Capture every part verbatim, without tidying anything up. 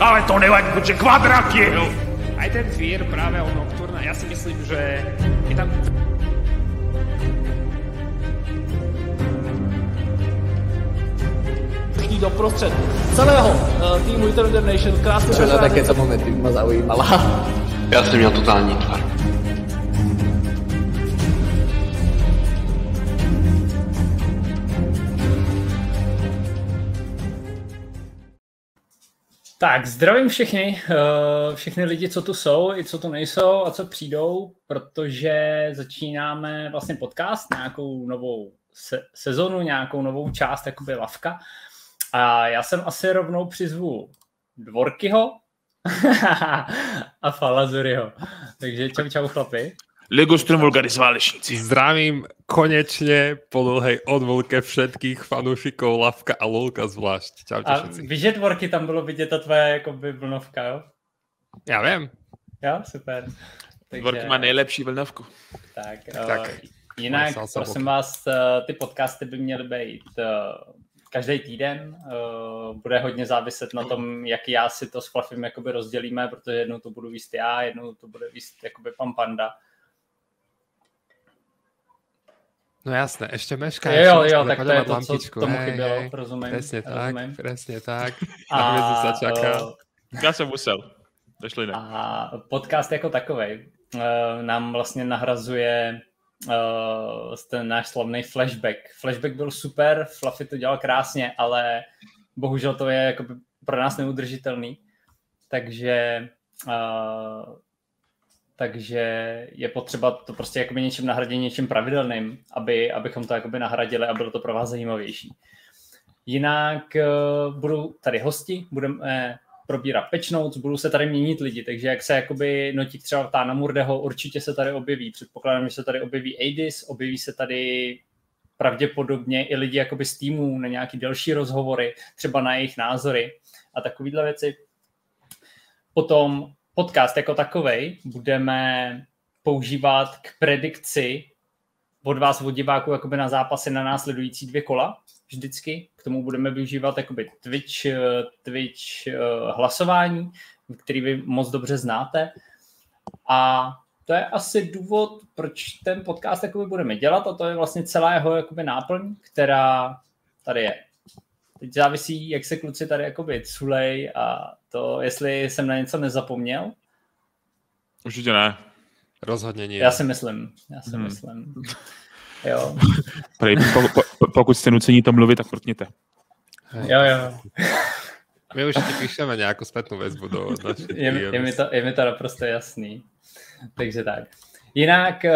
ale to nevadí, že kvadrat je. A ten zvír právě o nocturna, já si myslím, že je tam... doprostřed celého uh, týmu International krásně přešla. Tak je to momentýma zaujímala. Já jsem měl totální tvar. Tak, zdravím všechny, uh, všechny lidi, co tu jsou, i co tu nejsou a co přijdou, protože začínáme vlastně podcast, nějakou novou se- sezonu, nějakou novou část, jakoby lavka. A já jsem asi rovnou přizvu Dvorkyho a Falzuryho. Takže čau, čau chlapi. Legostrom vulgari zválešníci. Zdravím konečně po dlhej odvolke všetkých fanúšikov Lavka a Lolka zvlášť. Čaute všetci. A víš, že Dvorky tam bylo vidět ta tvoje jakoby vlnovka, jo? Já vím. Jo, super. Takže... Dvorky má nejlepší vlnovku. Tak, tak uh, jinak prosím vás, ty podcasty by měly být... Uh, Každý týden uh, bude hodně záviset na tom, jak já si to s Fluffym jakoby rozdělíme, protože jednou to budu víst já, jednou to bude víst jakoby pan Panda. No jasné, ještě mešká. Jo, jo, jo, tak to je to, co tomu chybělo, rozumím. Přesně tak, přesně tak. A se čaká. Já jsem musel, došli ne. A podcast jako takovej uh, nám vlastně nahrazuje... Uh, ten náš slavný flashback. Flashback byl super, Fluffy to dělal krásně, ale bohužel to je jakoby pro nás neudržitelný. Takže uh, takže je potřeba to prostě jakoby něčím nahradit, něčím pravidelným, aby, abychom to jakoby nahradili a bylo to pro vás zajímavější. Jinak uh, budou tady hosti, budeme probírat patch notes, budou se tady měnit lidi, takže jak se jakoby notí třeba ta na Murdeho, určitě se tady objeví, předpokládám, že se tady objeví Adis, objeví se tady pravděpodobně i lidi jakoby z týmů na nějaké další rozhovory, třeba na jejich názory a takovýhle věci. Potom podcast jako takovej budeme používat k predikci od vás, od diváků, jakoby na zápasy na následující dvě kola vždycky. K tomu budeme využívat jakoby Twitch, Twitch hlasování, který vy moc dobře znáte. A to je asi důvod, proč ten podcast jakoby budeme dělat. A to je vlastně celá jeho jakoby náplň, která tady je. Teď závisí, jak se kluci tady jakoby culej a to, jestli jsem na něco nezapomněl. Určitě ne. Rozhodně nie. Já si myslím, já si hmm. myslím, jo. Prej, po, po, pokud jste nucení to mluvit, tak protněte. Jo, jo. My už ti píšeme nějakou zpětnou vězbu do našich je, je, je, mi to, je mi to naprosto jasný. Takže tak. Jinak,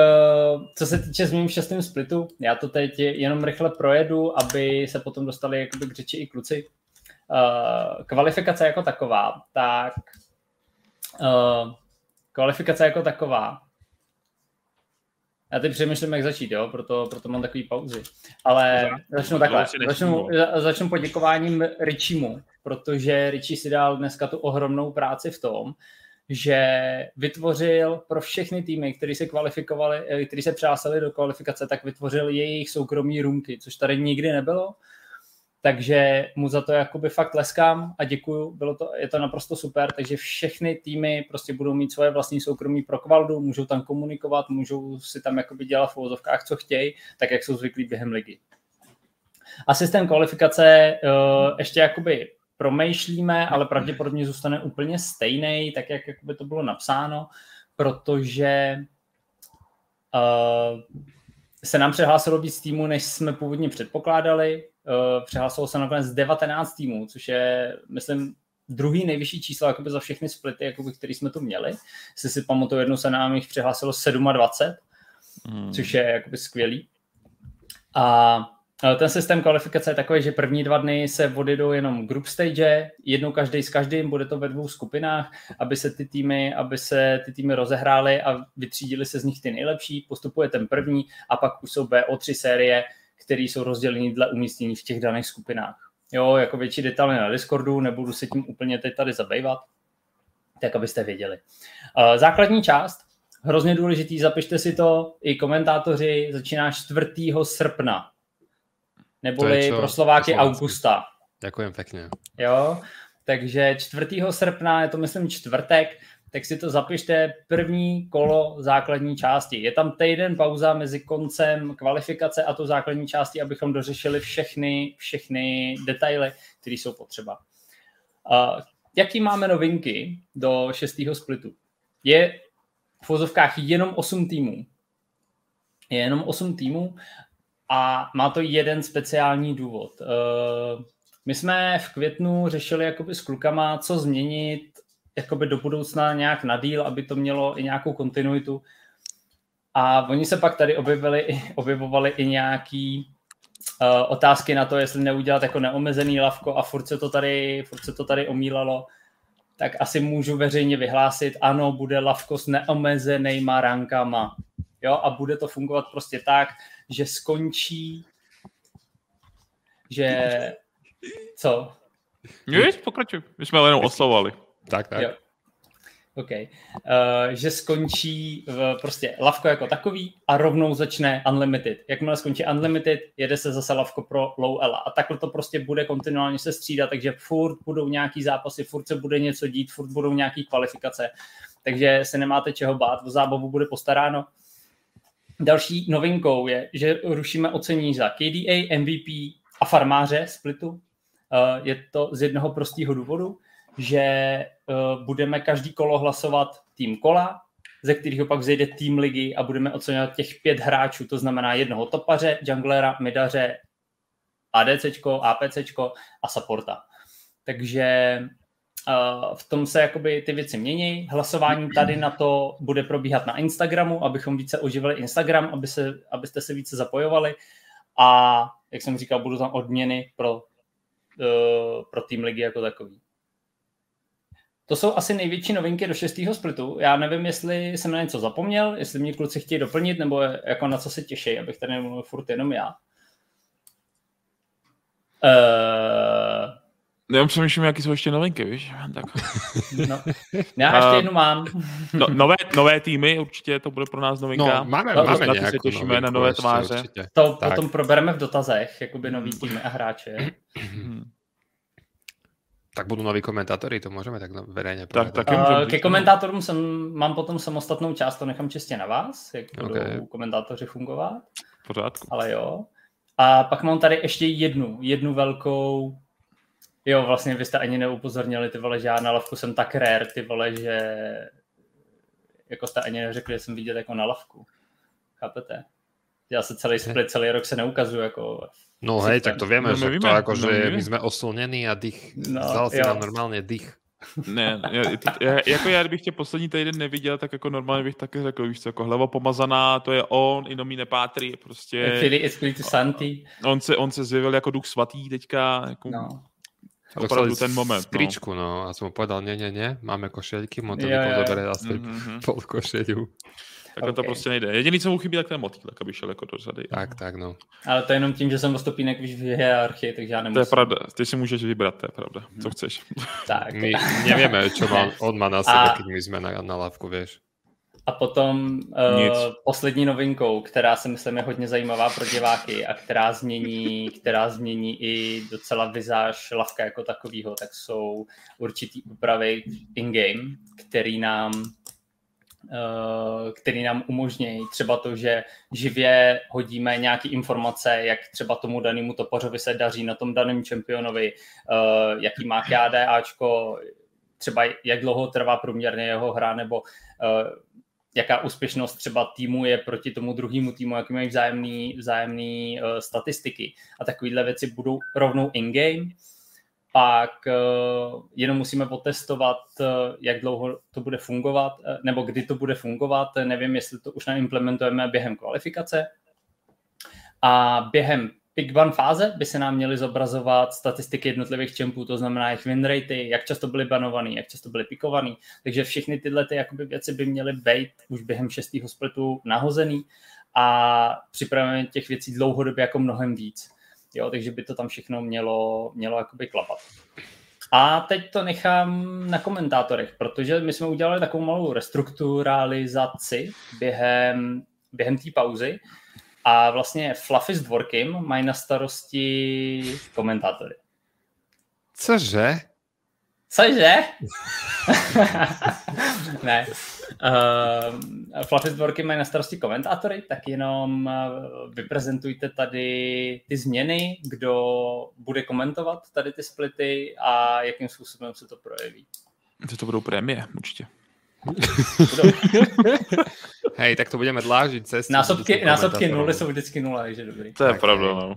co se týče zmíním šestým splitu, já to teď jenom rychle projedu, aby se potom dostali jakoby k řeči i kluci. Kvalifikace jako taková, tak kvalifikace jako taková, já teď přemýšlím, jak začít, jo? Proto, proto mám takový pauzy. Ale začnu takhle. Začnu, začnu poděkováním Richiemu, protože Richie si dal dneska tu ohromnou práci v tom, že vytvořil pro všechny týmy, které se kvalifikovali, které se přásaly do kvalifikace, tak vytvořil jejich soukromí roomky, což tady nikdy nebylo. Takže mu za to jakoby fakt tleskám a děkuju, bylo to, je to naprosto super, takže všechny týmy prostě budou mít svoje vlastní soukromí pro kvaldu, můžou tam komunikovat, můžou si tam jakoby dělat v uvozovkách, co chtějí, tak jak jsou zvyklí během ligy. A systém kvalifikace uh, ještě jakoby promýšlíme, ale pravděpodobně zůstane úplně stejný, tak jak jakoby to bylo napsáno, protože... Uh, se nám přihlásilo víc týmů, než jsme původně předpokládali. Přihlásilo se nakonec devatenáct týmů, což je, myslím, druhý nejvyšší číslo jakoby za všechny splity, jakoby, který jsme tu měli. Jestli si pamatuju, jednou se nám jich přihlásilo dvacet sedm, hmm. což je jakoby skvělý. A ten systém kvalifikace je takový, že první dva dny se odjedou jenom group stage, jednou každý s každým, bude to ve dvou skupinách, aby se ty týmy, aby se ty týmy rozehrály a vytřídili se z nich ty nejlepší, postupuje ten první a pak už jsou bé o tři série, které jsou rozděleny dle umístění v těch daných skupinách. Jo, jako větší detaily na Discordu, nebudu se tím úplně teď tady zabývat, tak abyste věděli. Základní část, hrozně důležitý, zapište si to, i komentátoři, začíná čtvrtého srpna. Neboli pro Slováky Augusta. Děkujem pekne. Jo, Takže čtvrtého srpna, je to myslím čtvrtek, tak si to zapište, první kolo základní části. Je tam týden pauza mezi koncem kvalifikace a tu základní části, abychom dořešili všechny, všechny detaily, které jsou potřeba. Uh, jaký máme novinky do šestého splitu? Je v vozovkách jenom osm týmů. Je jenom osm týmů a má to jeden speciální důvod. Uh, my jsme v květnu řešili jakoby s klukama, co změnit jakoby do budoucna nějak na díl, aby to mělo i nějakou kontinuitu. A oni se pak tady objevili, objevovali i nějaký uh, otázky na to, jestli neudělat jako neomezený lavko a furt se to tady, furt se to tady omílalo. Tak asi můžu veřejně vyhlásit, ano, bude lavko s neomezenýma rankama. Jo, a bude to fungovat prostě tak, že skončí, že... Co? Nic, pokračuj. My jsme ale jenom oslovali. Tak, tak. Jo. OK. Uh, že skončí v, prostě lavko jako takový a rovnou začne Unlimited. Jakmile skončí Unlimited, jede se zase lavko pro Low Ela. A takhle to prostě bude kontinuálně se střídat, takže furt budou nějaký zápasy, furt se bude něco dít, furt budou nějaký kvalifikace. Takže se nemáte čeho bát, o zábavu bude postaráno. Další novinkou je, že rušíme ocenění za K D A, M V P a farmáře splitu. Uh, je to z jednoho prostého důvodu, že uh, budeme každý kolo hlasovat tým kola, ze kterého pak vzejde tým ligy a budeme oceňovat těch pět hráčů, to znamená jednoho topaře, junglera, midaře, ADCčko, APCčko a supporta. Takže uh, v tom se jakoby ty věci mění. Hlasování tady na to bude probíhat na Instagramu, abychom více oživili Instagram, aby se, abyste se více zapojovali a, jak jsem říkal, budou tam odměny pro, uh, pro tým ligy jako takový. To jsou asi největší novinky do šestého splitu. Já nevím, jestli jsem na něco zapomněl, jestli mě kluci chtějí doplnit, nebo jako na co se těší, abych tady nemluvil furt jenom já. Uh... Já přemýšlím, jaký jsou ještě novinky, víš? Tak. No. Já ještě jednu mám. No, nové, nové týmy, určitě to bude pro nás novinka. No, máme, no, máme na to se těšíme, na nové tváře. Určitě. To tak. Potom probereme v dotazech, jakoby nový týmy a hráče. Tak budou noví komentátory, to můžeme tak veřejně prodat. Tak, uh, ke komentátorům jsem, mám potom samostatnou část, to nechám čistě na vás, jak budou okay. komentátoři fungovat. Pořádku. Ale jo. A pak mám tady ještě jednu, jednu velkou... Jo, vlastně vy jste ani neupozornili, ty vole, že já na lavku jsem tak rare, ty vole, že... Jako jste ani neřekli, že jsem vidět jako na lavku. Chápete? Já se celý split, celý rok se neukazuju jako... No hej, tak to vieme, no, že to jako, že no, my, my sme oslnení a dých, no, vzal si nám normálně dých. Ne, já, ty, já, jako já, kdybych tě poslední týden neviděl, tak jako normálně bych taky řekl, víš co, jako hlava pomazaná, to je on, jenom jí nepátří, prostě... On se, on se zjevil jako duch svatý teďka, jako... No. Opravdu ten moment. Stričku, no. no. A jsem mu povedal, ne, ne, ne, máme košelky, on to vypozabere asi pol košelů. Takhle okay. To prostě nejde. Jediný, co mu chybí, tak ten motýlek, aby šel jako do řady. Tak, tak, no. Ale to je jenom tím, že jsem dostupínek v hierarchii, takže já nemusím. To je pravda, ty si můžeš vybrat, to je pravda, hmm. co chceš. Tak. My nevíme, čo má, on má na sebe, a... když my jsme na, na lávku, víš. A potom uh, poslední novinkou, která se myslím je hodně zajímavá pro diváky a která změní, která změní i docela vizáž lavka jako takovýho, tak jsou určitý úpravy in-game, který nám který nám umožní třeba to, že živě hodíme nějaké informace, jak třeba tomu danému topařovi se daří na tom daném čempionovi, jaký má KDAčko, třeba jak dlouho trvá průměrně jeho hra, nebo jaká úspěšnost třeba týmu je proti tomu druhému týmu, jaký mají vzájemný, vzájemný statistiky. A takovéhle věci budou rovnou in-game. Pak jenom musíme otestovat, jak dlouho to bude fungovat, nebo kdy to bude fungovat. Nevím, jestli to už naimplementujeme během kvalifikace. A během Pick One fáze by se nám měly zobrazovat statistiky jednotlivých čempů, to znamená jejich win ratey, jak často byly banovaný, jak často byly pikovaný. Takže všechny tyhle ty jakoby věci by měly být už během šestého splitu nahozený a připravujeme těch věcí dlouhodobě jako mnohem víc. Jo, takže by to tam všechno mělo, mělo jakoby klapat. A teď to nechám na komentátorech, protože my jsme udělali takovou malou restrukturalizaci během, během té pauzy a vlastně Fluffy s Dvorkym mají na starosti komentátory. Cože? Cože? Ne. Uh, Fluffy Dvorky mají na starosti komentátory, tak jenom vyprezentujte tady ty změny, kdo bude komentovat tady ty splity a jakým způsobem se to projeví. To, to budou prémie, určitě. Budou. Hej, tak to budeme dlážit. Cest, násobky násobky nuly jsou vždycky nula, takže dobrý. To je tak, pravda, no.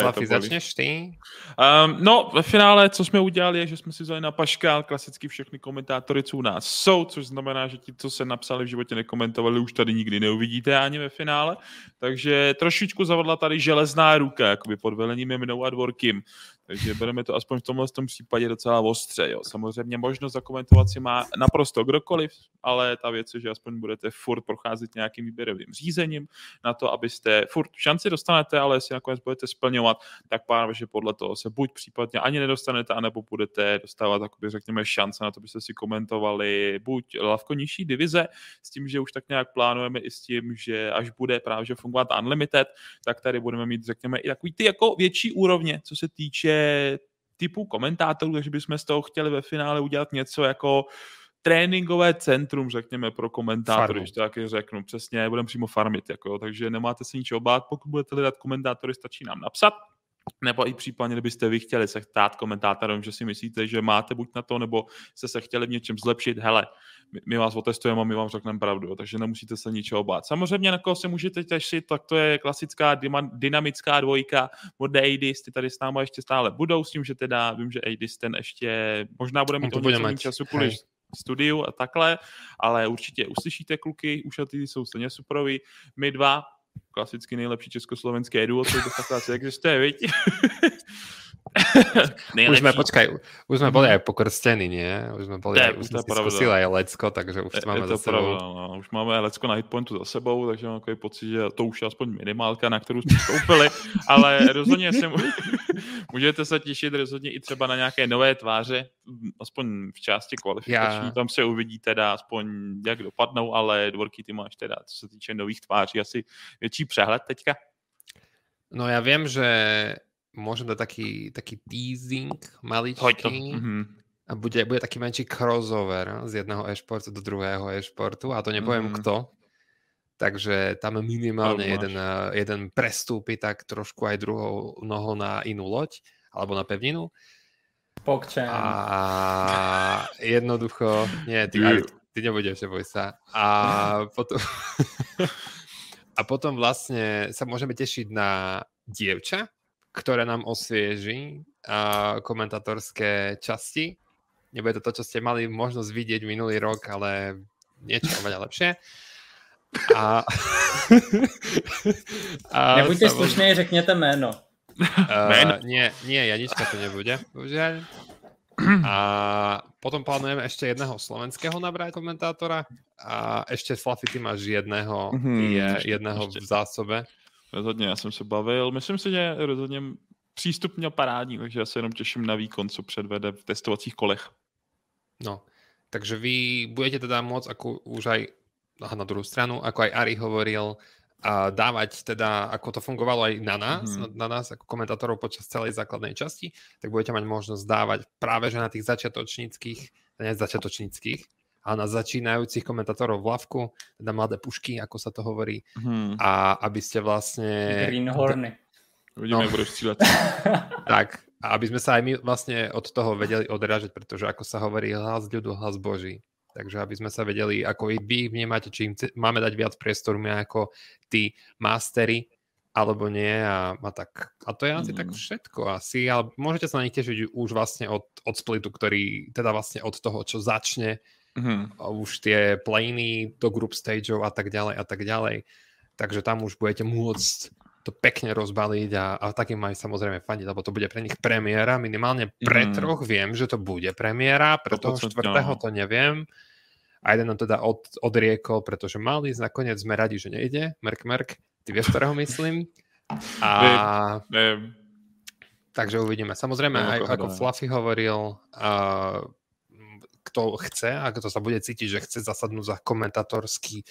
Fluffy, začneš ty? Um, no, ve finále, co jsme udělali, je, že jsme si vzali na paškál klasicky všechny komentátory, co u nás jsou, což znamená, že ti, co se napsali v životě nekomentovali, už tady nikdy neuvidíte ani ve finále. Takže trošičku zavadla tady železná ruka, jakoby pod velením je mnou a Dvorkym. Takže bereme to aspoň v tomhle tom případě docela ostře. Jo. Samozřejmě možnost zakomentovat si má naprosto kdokoliv, ale ta věc je, že aspoň budete furt procházet nějakým výběrovým řízením na to, abyste furt šanci dostanete, ale jestli nakonec budete splňovat, tak pár, že podle toho se buď případně ani nedostanete, anebo budete dostávat, jakoby, řekněme, šance na to, byste si komentovali buď lavko nižší divize, s tím, že už tak nějak plánujeme i s tím, že až bude právě fungovat Unlimited, tak tady budeme mít, řekněme, i takový ty jako větší úrovně, co se týče typů komentátorů, takže bychom z toho chtěli ve finále udělat něco jako tréninkové centrum, řekněme, pro komentátory, když to taky řeknu, přesně, budeme přímo farmit, jako, takže nemáte se ničeho bát, pokud budete hledat komentátory, stačí nám napsat, nebo i případně, kdybyste vy chtěli se ptát komentátorům, že si myslíte, že máte buď na to, nebo jste se chtěli v něčem zlepšit, hele, my vás otestujeme a my vám řekneme pravdu, takže nemusíte se ničeho bát. Samozřejmě, na koho se můžete těšit, tak to je klasická dynamická dvojka od Adis, ty tady s náma ještě stále budou, s tím, že teda vím, že Adis ten ještě možná bude mít hodně času kvůli studiu a takhle, ale určitě uslyšíte kluky, ušatý jsou stejně superoví, my dva, klasicky nejlepší československé duo, což to takhle asi existuje, viď? Už jsme, počkaj, už jsme boli aj pokrstení, nie? Už jsme boli, ne, už jsme si zkusili aj Lecko, takže už je, máme je to za sebou. Pravda, no. Už máme Lecko na hitpointu za sebou, takže mám takový pocit, že to už je aspoň minimálka, na kterou jsme vstoupili, ale rozhodně se můžete se těšit rozhodně i třeba na nějaké nové tváře, aspoň v části kvalifikační, Já. tam se uvidí teda aspoň jak dopadnou, ale Dvorky, ty máš teda, co se týče nových tváří, asi větší přehled teďka. No já vím, že môžem dať taký, taký teasing maličký mm-hmm. a bude, bude taký menší crossover z jedného e-športu do druhého e-športu a to nepoviem mm-hmm. kto, takže tam minimálne jeden, jeden prestúpi tak trošku aj druhou nohou na inú loď alebo na pevninu a jednoducho nie, ty, ty nebudeš, neboj sa a potom a potom vlastne sa môžeme tešiť na dievča, ktoré nám osvieží uh, komentátorské časti. Nebude to to, čo ste mali možnosť vidieť minulý rok, ale niečo oveľa lepšie. A... a Nebuďte samoz... slušný, řekněte jméno. Uh, jméno. Nie, nie, Janička to nebude. Bohužiaľ. A potom plánujeme ešte jedného slovenského nabrať komentátora a ešte Fluffy, ty máš jedného, mm-hmm, je, jedného ešte v zásobe. Rozhodně, já jsem se bavil. Myslím si, že rozhodně přístup měl parádní, takže já se jenom těším na výkon, co předvede v testovacích kolech. No, takže vy budete teda moc, jako už aj na druhou stranu, jako aj Ari hovoril, a dávať teda, ako to fungovalo aj na nás, mm-hmm. na nás ako komentátorov počas celej základnej časti, tak budete mať možnosť dávať práve že na tých začiatočníckých, ne začiatočníckých, a na začínajúcich komentátorov v lavku, teda mladé pušky, ako sa to hovorí, hmm. a aby ste vlastne... Greenhorny. Uvidíme, no. budeš střílet. Tak, a aby sme sa aj my vlastne od toho vedeli odrážať, pretože ako sa hovorí, hlas ľudu, hlas Boží. Takže aby sme sa vedeli, ako i vy vnímate, či im máme dať viac priestoru, my ako tí mastery, alebo nie, a, a tak. A to je asi hmm. tak všetko asi, ale môžete sa na nich tešiť už vlastne od, od splitu, ktorý teda vlastne od toho, čo začne, Mm-hmm. už tie play-iny do group stageov a tak ďalej a tak ďalej, takže tam už budete môcť to pekne rozbaliť a, a takým aj samozrejme fandiť, lebo to bude pre nich premiéra, minimálne pre mm. troch viem, že to bude premiéra, pre toho štvrtého to neviem a jeden nám teda od, odriekol, pretože mal ísť, nakoniec sme radi, že nejde, Merk, Merk, ty vieš, ktorého myslím a viem, viem. Takže uvidíme, samozrejme no, aj, ako Fluffy hovoril a kto chce a kto sa bude cítiť, že chce zasadnúť za komentátorský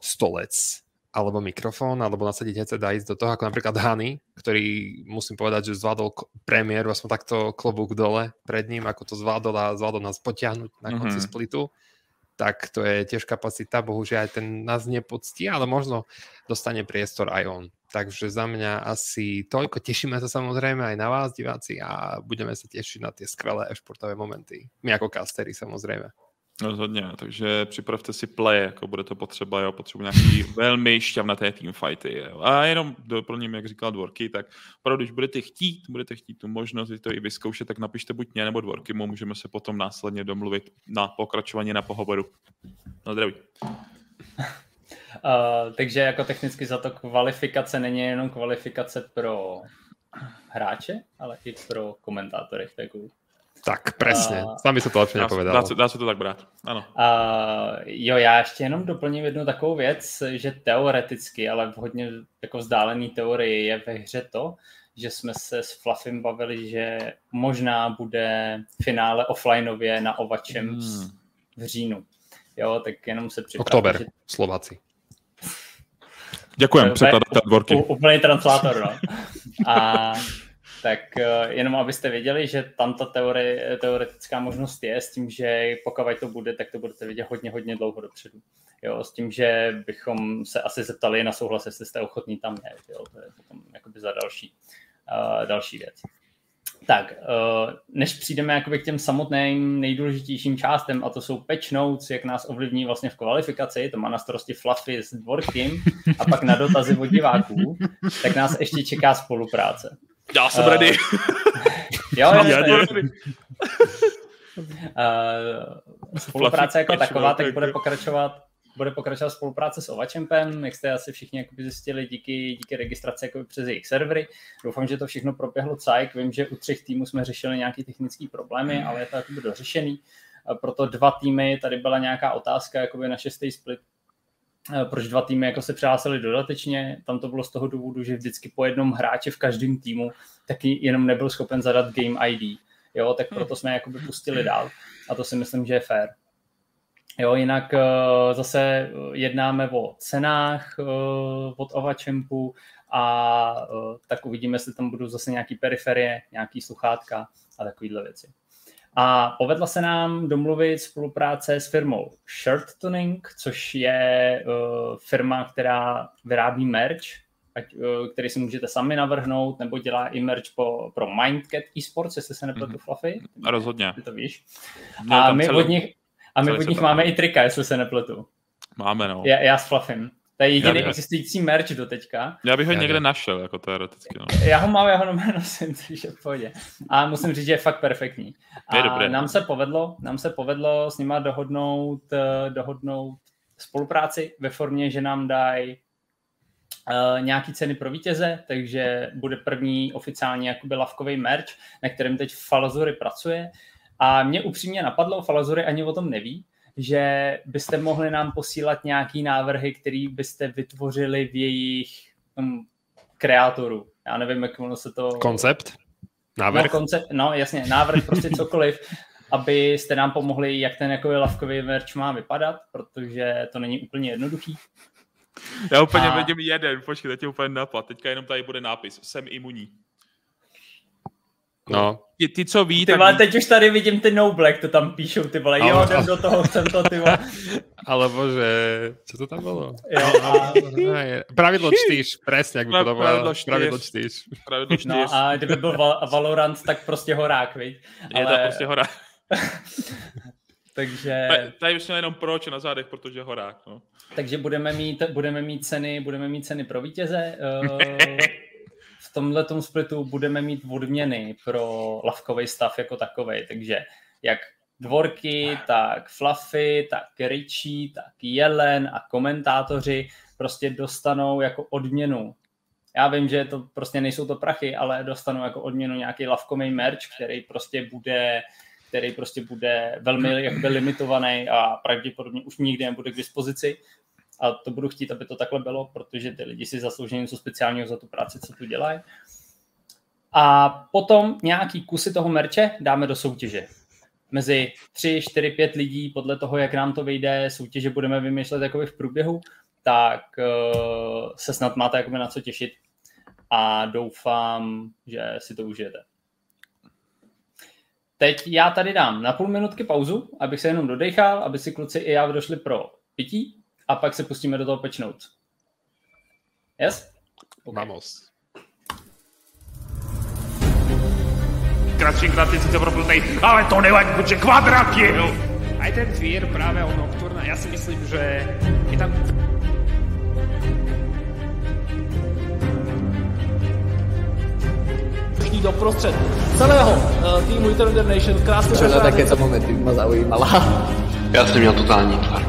stolec a alebo mikrofón, alebo nasadiť headset a ísť do toho, ako napríklad Hany, ktorý musím povedať, že zvládol premiéru, aspoň takto klobúk dole pred ním, ako to zvládol a zvládol nás potiahnuť na konci mm-hmm. splitu. Tak to je tiež kapacita, bohužiaľ aj ten nás nepoctí, ale možno dostane priestor aj on. Takže za mňa asi toľko. Tešíme sa samozrejme aj na vás, diváci, a budeme sa tešiť na tie skvelé e-športové momenty. My jako castery samozrejme. Rozhodně, takže připravte si play, jako bude to potřeba, jo, potřebuji nějaký velmi šťavnaté teamfighty, jo. A jenom doplním, jak říkal Dvorky, tak opravdu, když budete chtít, budete chtít tu možnost, když to i vyzkoušet, tak napište buď mě, nebo Dvorky mu, můžeme se potom následně domluvit na pokračování na pohovoru. Na zdraví. Uh, takže jako technicky za to kvalifikace není jenom kvalifikace pro hráče, ale i pro komentátory, tak Tak, presne. Uh, Sám by sa to lepšie nepovedalo. Dá, dá sa to tak brát, ano. Uh, jo, já ještě jenom doplním jednu takovou věc, že teoreticky, ale v hodně jako vzdálený teorii je ve hře to, že jsme se s Fluffym bavili, že možná bude finále offlineově na ó vé á Champs hmm. v říjnu. Jo, tak jenom se připravit. Oktober, že... Slováci. Děkujem, překladatel Dvorky. Úplný translátor, no. A... Tak jenom abyste věděli, že tam ta teori, teoretická možnost je s tím, že pokud to bude, tak to budete vidět hodně, hodně dlouho dopředu. Jo, s tím, že bychom se asi zeptali na souhlas, jestli jste ochotní tam jít. Jo, to je potom jakoby za další, uh, další věc. Tak, uh, než přijdeme jakoby k těm samotným nejdůležitějším částem, a to jsou patch notes, jak nás ovlivní vlastně v kvalifikaci, to má na starosti Fluffy s Dvorkym, a pak na dotazy od diváků, tak nás ještě čeká spolupráce. Já jsem uh, ready. Jo, já jsem ready. Uh, spolupráce jako taková, tak bude pokračovat, bude pokračovat spolupráce s ó vé á Champem, jak jste asi všichni jakoby zjistili díky, díky registraci jakoby přes jejich servery. Doufám, že to všechno proběhlo cajk. Vím, že u třech týmů jsme řešili nějaké technické problémy, ale je to jakoby dořešený. Proto dva týmy, tady byla nějaká otázka jakoby na šestý split, proč dva týmy jako se přihlásili dodatečně. Tam to bylo z toho důvodu, že vždycky po jednom hráči v každém týmu taky jenom nebyl schopen zadat game í dé. Jo, tak proto jsme jakoby pustili dál. A to si myslím, že je fair. Jo, jinak zase jednáme o cenách od ó vé á Champu a tak uvidíme, jestli tam budou zase nějaký periferie, nějaký sluchátka a takovýhle věci. A povedla se nám domluvit spolupráce s firmou Shirt Tuning, což je uh, firma, která vyrábí merch, ať, uh, který si můžete sami navrhnout, nebo dělá i merch po, pro Mindcat eSports, jestli se nepletu, mm-hmm. Fluffy. Rozhodně. Ty to víš. No, a my celý, od nich, a my od nich máme i trika, jestli se nepletu. Máme, no. Já, já s Fluffym. To je jediný existující merch do teďka. Já bych ho já někde našel, jako teoreticky. No. Já ho mám, já ho normálně nosím, což je v pohodě. A musím říct, že je fakt perfektní. A nám se povedlo, nám se povedlo s nima dohodnout, dohodnout spolupráci ve formě, že nám dají Uh, nějaký ceny pro vítěze, takže bude první oficiálně jakoby lavkovej merch, na kterém teď Falzury pracuje. A mě upřímně napadlo, Falzury ani o tom neví, že byste mohli nám posílat nějaký návrhy, který byste vytvořili v jejich um, kreatoru. Já nevím, jak ono se to... Koncept? Návrh? No, koncept, no jasně, návrh, prostě cokoliv, abyste nám pomohli, jak ten jako lavkový merch má vypadat, protože to není úplně jednoduchý. Já úplně A... vidím jeden, počkej, teď je úplně napad. Teďka jenom tady bude nápis, jsem imunní. No. Ty, ty, co ví, ty vole, teď už tady vidím ty no black, to tam píšou, ty vole, jo, jdem do toho, chcem to, ty vole. Ale bože, co to tam bylo? Jo, a... Pravidlo čtyř, presně, jak by to bylo. Pravidlo čtyř. Pravidlo čtyř. Pravidlo čtyř. No a kdyby byl val- Valorant, tak prostě horák, viď? Ale... Je to prostě horák. Takže... Tady už jenom proč na zádech, protože horák, no. Takže budeme mít, budeme mít ceny, budeme mít ceny pro vítěze. Uh... V tomhletom splitu budeme mít odměny pro lavkovej stav jako takovej, takže jak Dvorky, tak Fluffy, tak Richie, tak Jelen a komentátoři prostě dostanou jako odměnu. Já vím, že to prostě nejsou to prachy, ale dostanou jako odměnu nějaký lavkovej merch, který prostě bude, který prostě bude velmi jakoby limitovaný a pravděpodobně už nikdy nebude k dispozici. A to budu chtít, aby to takhle bylo, protože ty lidi si zaslouží něco speciálního za tu práci, co tu dělají. A potom nějaký kusy toho merče dáme do soutěže. Mezi tři, čtyři, pět lidí, podle toho, jak nám to vyjde, soutěže budeme vymýšlet jakoby v průběhu. tak uh, se snad máte jakoby na co těšit a doufám, že si to užijete. Teď já tady dám na půl minutky pauzu, abych se jenom dodechal, aby si kluci i já došli pro pití a pak se pustíme do toho pečnout. Yes? Okay. Vamos. Kratší kvadrat si to proplutej, ale to nevadí, protože kvadrat je! Aj ten zvír právě o nocturna, já si myslím, že je tam... do prostřed celého uh, týmu International krásně přesná. Také co momenty mě zaujímala. Já jsem měl totální tvar.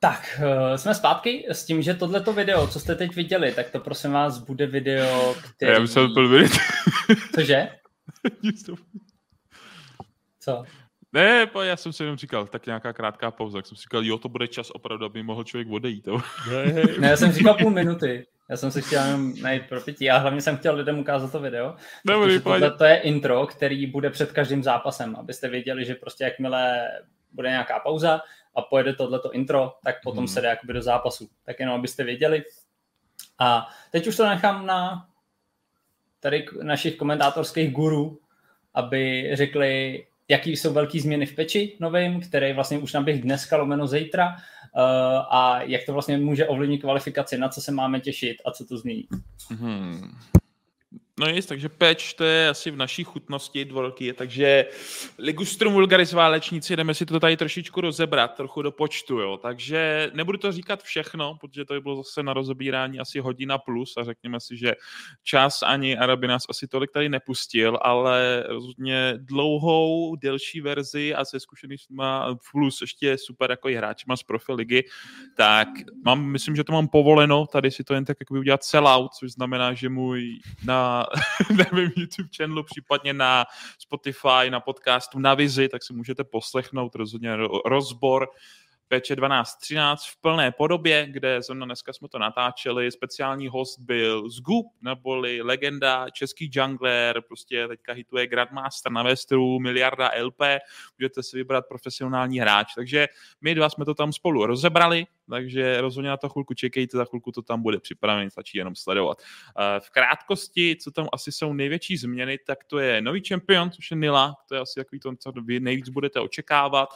Tak, uh, jsme zpátky s tím, že tohleto video, co jste teď viděli, tak to prosím vás bude video, který... Já musel plnit. Cože? Co? Ne, po, já jsem si jenom říkal, tak nějaká krátká pauza, tak jsem si říkal, jo, to bude čas opravdu, aby mohl člověk odejít. Ne, já jsem říkal půl minuty, já jsem si chtěl jenom najít pro pití a hlavně jsem chtěl lidem ukázat to video, ne, protože to je intro, který bude před každým zápasem, abyste věděli, že prostě jakmile bude nějaká pauza a pojede tohleto intro, tak potom hmm. se jde jakoby do zápasu, tak jenom abyste věděli. A teď už to nechám na tady našich komentátorských gurů, aby řekli, jaký jsou velké změny v peči novým, který vlastně už naběh dneska lomeno zítra a jak to vlastně může ovlivnit kvalifikaci, na co se máme těšit a co to změní. Hmm. No jest, takže peč to je asi v naší chutnosti Dvorky, takže Ligustrum vulgaris válečníci, jdeme si to tady trošičku rozebrat, trochu do počtu, jo. Takže nebudu to říkat všechno, protože to by bylo zase na rozebírání asi hodina plus a řekněme si, že čas ani Arabi nás asi tolik tady nepustil, ale rozhodně dlouhou, delší verzi a se zkušenýma plus ještě super jako i hráčima z profi ligy, tak mám, myslím, že to mám povoleno, tady si to jen tak jakoby udělat sellout, což znamená, že můj na na mém YouTube channelu, případně na Spotify, na podcastu, na Vizi, tak si můžete poslechnout rozhodně rozbor Peče dvanáct třináct v plné podobě, kde zrovna dneska jsme to natáčeli. Speciální host byl Zgub, neboli legenda, český jungler, prostě teďka hituje Grandmaster na Westeru, miliarda L P, můžete si vybrat profesionální hráč. Takže my dva jsme to tam spolu rozebrali, takže rozhodně na to chvilku čekejte, za chvilku to tam bude připravené, stačí jenom sledovat. V krátkosti, co tam asi jsou největší změny, tak to je nový čempion, což je Nilah, to je asi takový to, co vy nejvíc budete očekávat,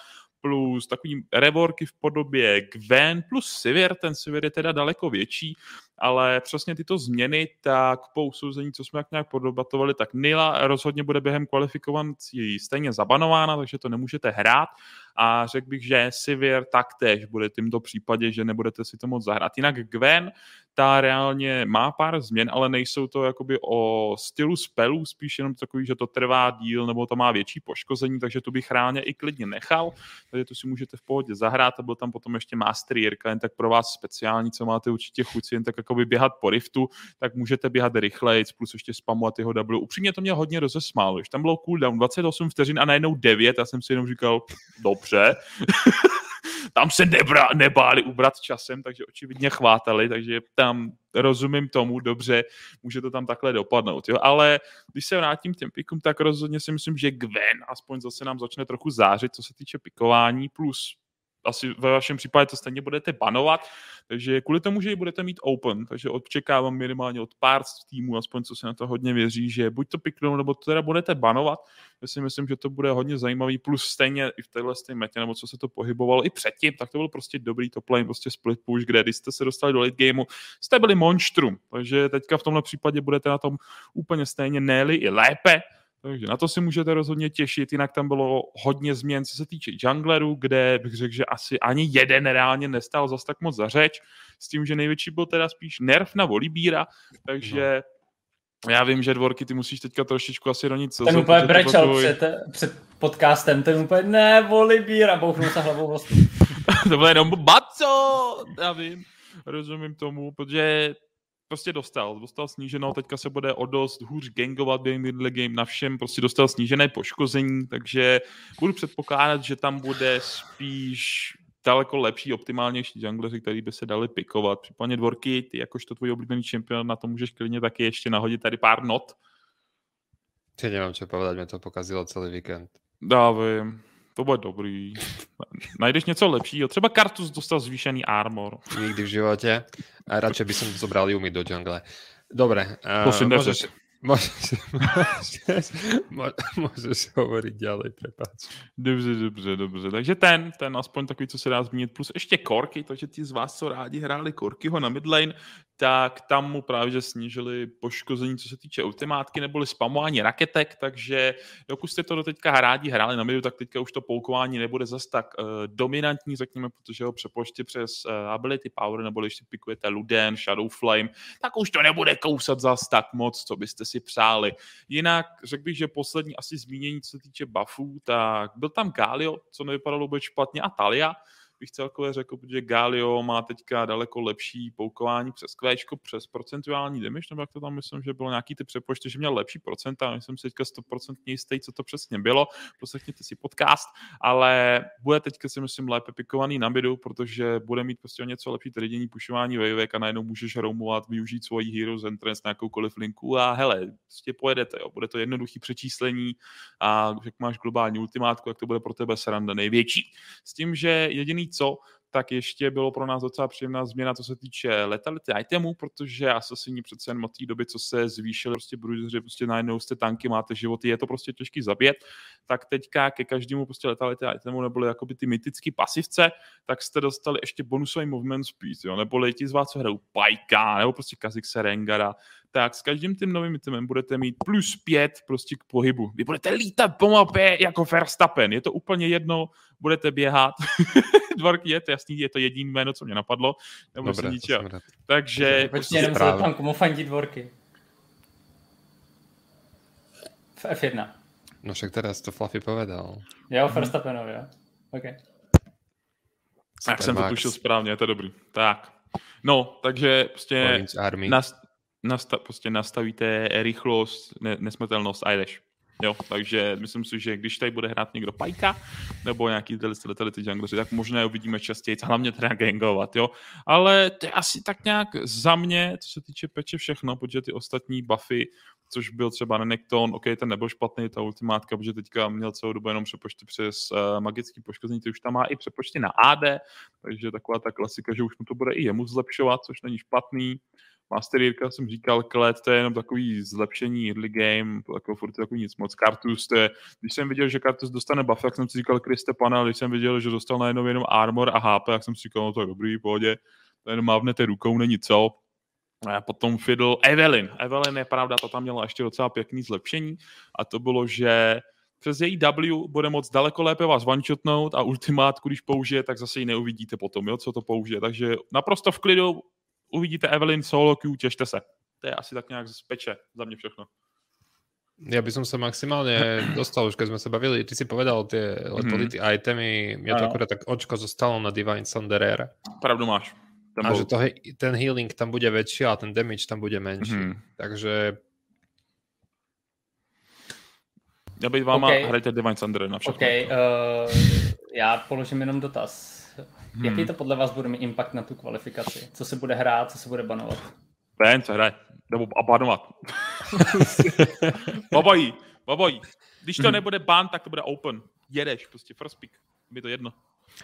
plus takový reworky v podobě Gwen, plus Sivir, ten Sivir je teda daleko větší, ale přesně tyto změny, tak po usouzení, co jsme jak nějak podobatovali, tak Nilah rozhodně bude během kvalifikovací stejně zabanována, takže to nemůžete hrát a řekl bych, že Sivir taktéž bude tímto případě, že nebudete si to moc zahrát. Jinak Gwen, ta reálně má pár změn, ale nejsou to jakoby o stylu spelů, spíš jenom takový, že to trvá díl nebo to má větší poškození, takže to bych reálně i klidně nechal, takže to si můžete v pohodě zahrát a byl tam potom ještě Master Jirka, jen tak pro vás speciální, co máte určitě chuť, jen tak jakoby běhat po riftu, tak můžete běhat rychleji, plus ještě spamovat jeho W. Upřímně to mě hodně rozesmálo, když tam bylo cooldown dvacet osm vteřin a najednou devět, já jsem si jenom říkal, dobře. Tam se nebra, nebáli ubrat časem, takže očividně chvátali, takže tam rozumím tomu, dobře, může to tam takhle dopadnout, jo, ale když se vrátím k těm pikům, tak rozhodně si myslím, že Gwen aspoň zase nám začne trochu zářit, co se týče pikování, plus asi ve vašem případě to stejně budete banovat, takže kvůli tomu, že ji budete mít open, takže očekávám minimálně od pár z týmů, aspoň co se na to hodně věří, že buď to piknou, nebo to teda budete banovat, já si myslím, že to bude hodně zajímavý, plus stejně i v téhle stejné metě, nebo co se to pohybovalo i předtím, tak to byl prostě dobrý top lane, prostě split push, kde když jste se dostali do late gameu, jste byli monstrum, takže teďka v tomhle případě budete na tom úplně stejně, ne-li i lépe. Takže na to si můžete rozhodně těšit, jinak tam bylo hodně změn, co se týče junglerů, kde bych řekl, že asi ani jeden reálně nestál zas tak moc za řeč, s tím, že největší byl teda spíš nerf na Volibeara, takže no. Já vím, že Dvorky, ty musíš teďka trošičku asi ronit co. Ten úplně brečel tvoj... před, před podcastem, ten úplně ne, Volibeara, bouchnul se hlavou. To bylo jenom baco, já vím, rozumím tomu, protože... Prostě dostal, dostal sníženou, teďka se bude o dost hůř gangovat během middle game na všem, prostě dostal snížené poškození, takže budu předpokládat, že tam bude spíš daleko lepší, optimálnější jungleři, který by se dali pikovat. Případně Dvorky, ty jakožto tvůj oblíbený čempion, na to můžeš klidně taky ještě nahodit tady pár not. Ty nemám čo povedať, mě to pokazilo celý víkend. Dávím, to bude dobrý. Najdeš něco lepšího, třeba Kartus dostal zvýšený armor. Nikdy v životě. A radšej by som zobral ju do jungle. Dobre, uh, môžeš, môžeš, môžeš, môžeš hovoriť ďalej, prepáč. Dobře, dobře, dobře. Takže ten, ten aspoň takový, co se dá zmínit, plus ještě Korky, takže ti z vás, co rádi hráli Korkyho na midlane, tak tam mu právě snížili poškození, co se týče ultimátky, neboli spamování raketek, takže dokud jste to doteďka rádi hráli na midu, tak teďka už to poukování nebude zas tak uh, dominantní, řekněme, protože ho přepočtě přes uh, ability power, neboli ještě pikujete Luden, Shadow Flame, tak už to nebude kousat zas tak moc, co byste si přáli. Jinak řekl bych, že poslední asi zmínění, co se týče buffů, tak byl tam Galio, co nevypadalo vůbec špatně, a Talia, bych celkově řekl, protože Galio má teďka daleko lepší poukování přes kvéčko, přes procentuální damage, nebo jak to tam myslím, že bylo nějaký ty přepočty, že měl lepší procenta, myslím si teďka sto procent jistý, co to přesně bylo, poslechněte si podcast, ale bude teďka si myslím lépe pikovaný na midu, protože bude mít prostě něco lepší trydění, pušování vejvek a najednou můžeš roamovat, využít svoji Heroes Entrance na jakoukoliv linku a hele, prostě pojedete, jo. Bude to jednoduchý přečíslení a jak máš globální ultimátku, jak to bude pro tebe sranda největší. S tím, že jediný co, tak ještě bylo pro nás docela příjemná změna, co se týče letality itemů, protože asasini přece jen od té doby, co se zvýšily prostě bruiseři, prostě najednou jste tanky, máte životy, je to prostě těžký zabít, tak teďka ke každému prostě letality itemu nebyly jakoby ty mytický pasivce, tak jste dostali ještě bonusový movement speed, jo, nebo lidi z vás, co hrajou Pajka, nebo prostě Kazikse Rengara, tak s každým tím novým itemem budete mít plus pět prostě k pohybu. Vy budete lítat po mapě jako Verstappen, je to úplně jedno, budete běhat. Dvorky je to jasný, je to jediný jméno, co mě napadlo. Nebudu se ničeho. Takže... Počkej, jenom se tam komu fandí Dvorky. V F jedna. No však teraz to Fluffy povedal. Jo, Verstappenovi, jo. OK. Tak jsem to tušil správně, to je dobrý. Tak. No, takže prostě... Nasta- prostě nastavíte rychlost, ne- nesmrtelnost a jdeš. Jo, takže myslím si, že když tady bude hrát někdo Pajka, nebo nějaký ty jungleři, tak možná uvidíme častěji, hlavně teda gangovat, jo. Ale to je asi tak nějak za mě, co se týče peče všechno, protože ty ostatní buffy, což byl třeba Nenekton, ok, ten nebyl špatný, ta ultimátka, protože teďka měl celou dobu jenom přepočty přes uh, magický poškození, ty už tam má i přepočty na á dé, takže taková ta klasika, že už mu to bude i jemu zlepšovat, což není špatný. Masterírka, jsem říkal, Kled, to je jenom takový zlepšení early game, to jako furt takový nic moc. Kartus, to je, když jsem viděl, že Kartus dostane buff, tak jsem si říkal, Kriste pana, když jsem viděl, že dostal najednou jenom armor a há pé, tak jsem si říkal, no to je dobrý, pohodě, to jenom mávnete rukou, není co. A potom Fiddle, Evelyn, Evelyn je pravda, ta tam měla ještě docela pěkný zlepšení a to bylo, že přes její W bude moc daleko lépe vás one-shotnout a ultimátku, když použije, tak zase ji neuvidíte potom, jo, co to použije, takže naprosto v klidu. Uvidíte Evelyn solo queue, těšte se. To je asi tak nějak z peče za mě všechno. Ja by som sa maximálne dostal, už keď sme sa bavili, ty si povedal tie letality mm-hmm. itemy, ja to akorát tak očko zostalo na Divine Sunderer. Pravdu máš. Ten a bol... že to, ten healing tam bude väčší a ten damage tam bude menší. Mm-hmm. Takže... Ja by vám okay. Hrajte Divine Sunderer na všechno. Okay, uh, já položím jenom dotaz. Hmm. Jaký to podle vás bude mít impact na tu kvalifikaci? Co se bude hrát, co se bude banovat? Ten, co hraje. Nebo banovat. Babojí, babojí. Když to hmm. nebude ban, tak to bude open. Jedeš, prostě first pick. Mi to jedno.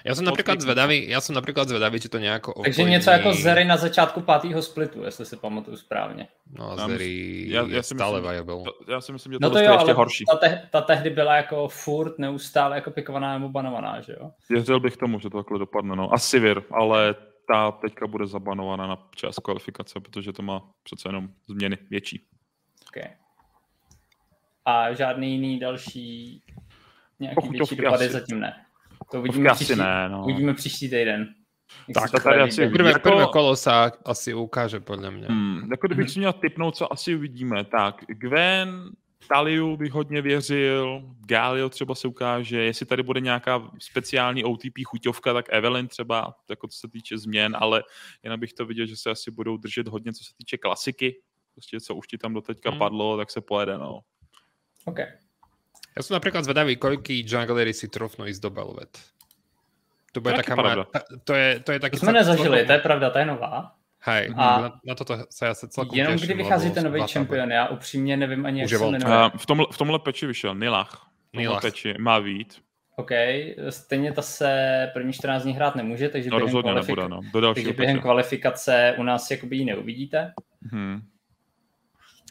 Já jsem například zvedavý, já jsem například zvedavý, že to nějako opojí. Takže něco jako Zery na začátku pátého splitu, jestli si pamatuju správně. No Zery já, já, já stále viable. Já si myslím, že to no to jo, ještě horší. Ta, te, ta tehdy byla jako furt neustále jako pikovaná nebo banovaná, že jo? Věřil bych tomu, že to takhle dopadne, no. A Sivir, ale ta teďka bude zabanovaná na čas kvalifikace, protože to má přece jenom změny větší. Okay. A žádný jiný další nějaký větší dopady zatím ne. To uvidíme příští, ne, no. Uvidíme příští týden. Tak to tady asi první jako... kolo se asi ukáže, podle mě. Hmm, jako kdybych si měl tipnout, co asi uvidíme, tak Gwen, Taliu bych hodně věřil, Galio třeba se ukáže, jestli tady bude nějaká speciální O T P chuťovka, tak Evelyn třeba, jako co se týče změn, ale jen bych to viděl, že se asi budou držet hodně, co se týče klasiky, prostě co už ti tam doteďka hmm. padlo, tak se pojede, no. OK. Ja som napríklad zvedavý, koľký junglery si trofnú ísť do Belvet. To bude taká... Má... Ta, to, je, to je taký... To sme nezažili, to je pravda, to je nová. Hej, a na, na toto se asi celkem jenom těším, kdy vycházíte nový čempion, já upřímně nevím ani, jak se jmenuje. V, tom, v tomhle peči vyšel Nilah. Nilah. Peči má vít. OK, stejně ta se první čtrnáct dní hrát nemůže, takže no, během, kvalifik... nebude, no. Do takže během kvalifikace u nás jakoby ji neuvidíte. Hmm.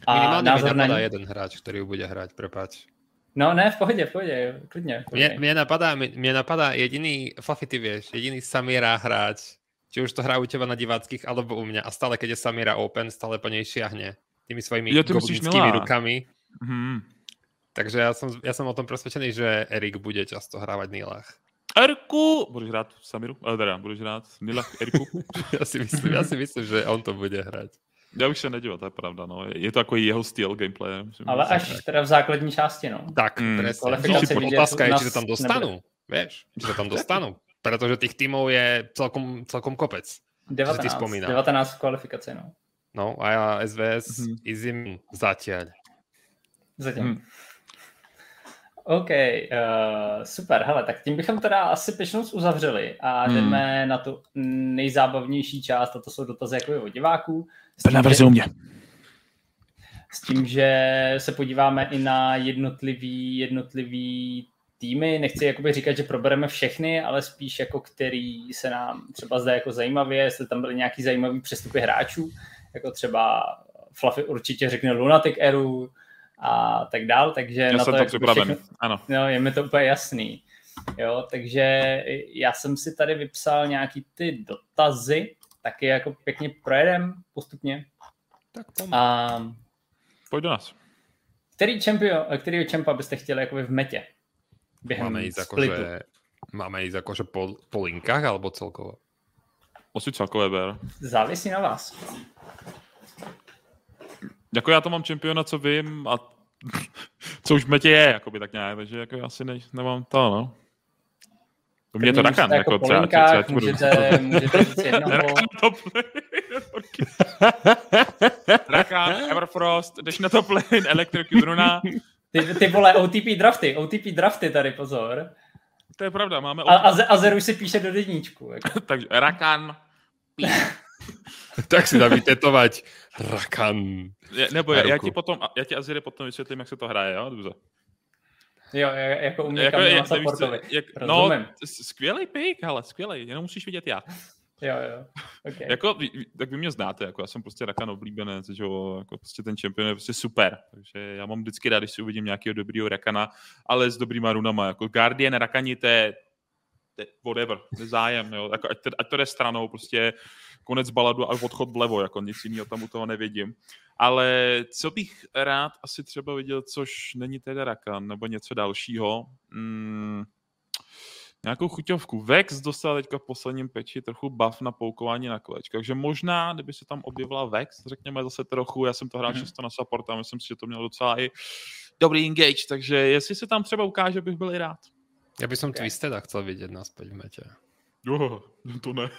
A minimálně mi napadá na... jeden hráč, který bude hrát, propáč. No ne, v pohodě, v pohodě, klidně. Mě, mě, napadá, mě, mě napadá jediný, Fluffy ty vieš, jediný Samira hráč, či už to hrá u teba na diváckých, alebo u mě. A stále, keď je Samira open, stále po něj šiahne tými svojimi ja, goblinskými rukami. Hmm. Takže já jsem, já jsem o tom přesvědčený, že Erik bude často hrávat Nilách. Eriku! Budeš hrát Samiru? Ale teda, budeš hrát Nilách Eriku? já, si myslím, já si myslím, že on to bude hrát. Já už se nedívám, to je pravda, no. Je to jako jeho styl gameplay. Ale až tak. Teda v základní části, no. Tak, mm, no, otázka je, či se tam dostanu, víš? Či se tam dostanu, protože těch týmů je celkom, celkom kopec. devatenáct, devatenáct v kvalifikaci, no. No a já S V S mm-hmm. izim zatěl. Zatím. Mm. OK, uh, super, hele, tak tím bychom teda asi pečnost uzavřeli a jdeme hmm. na tu nejzábavnější část, a to jsou dotazy jako od diváků. Prvná verze u mě. S tím, že se podíváme i na jednotlivý, jednotlivý týmy, nechci jakoby říkat, že probereme všechny, ale spíš jako který se nám třeba zdá jako zajímavě, jestli tam byly nějaký zajímavý přestupy hráčů, jako třeba Fluffy určitě řekne Lunatic Eru, a tak dál, takže já na to, to všechno, ano. No, je mi to úplně jasný. Jo, takže já jsem si tady vypsal nějaký ty dotazy, taky jako pěkně projedem postupně. Tak a pojď do nás. Který čempio, kterýho čempa byste chtěli jakoby v metě? Během máme jít jakože, máme jít jakože po, po linkách, alebo celkovo? Asi celkové ber. Závisí na vás. Jako já to mám čempiona, co vím a co už v metě je, jakoby tak nějak, takže jako asi ne, nemám to, no. U mě to Rakan, jako třeba, třeba můžete, můžete říct jednoho. Rakan, Everfrost, jdeš na to plane, Electric Druna. Ty, ty vole, O T P drafty, O T P drafty tady, pozor. To je pravda, máme... O T P. A Azir už si píše do jedničku. Jako. Takže Rakan, tak si dá vytetovat Rakan. Je, nebo je, já ti potom, já ti Azire potom vysvětlím, jak se to hraje, jo, dobře. Jo, jako u mě jako, kamil na supportovi. Jak, no, skvělej pik, hele, skvělej, jenom musíš vidět já. Jo, jo, okay. Jako, tak vy mě znáte, jako já jsem prostě Rakan oblíbenec, že jo, jako prostě ten čempion je prostě super, takže já mám vždycky rád, když si uvidím nějakého dobrýho Rakana, ale s dobrýma runama, jako Guardian, Rakani, to je whatever, nezájem, jo, jako ať to, ať to jde stranou, prostě konec baladu a odchod vlevo, jako nic jiného tam u toho nevidím. Ale co bych rád asi třeba viděl, což není teda Rakan, nebo něco dalšího, mm, nějakou chuťovku. Vex dostal teďka v posledním peči trochu buff na poukování na kolečka, takže možná, kdyby se tam objevila Vex, řekněme zase trochu, já jsem to hrál často mm-hmm. na support a myslím si, že to měl docela i dobrý engage, takže jestli se tam třeba ukáže, bych byl i rád. Já bych som okay. Twisteda chcel vidět nás v metě. Jo, to ne.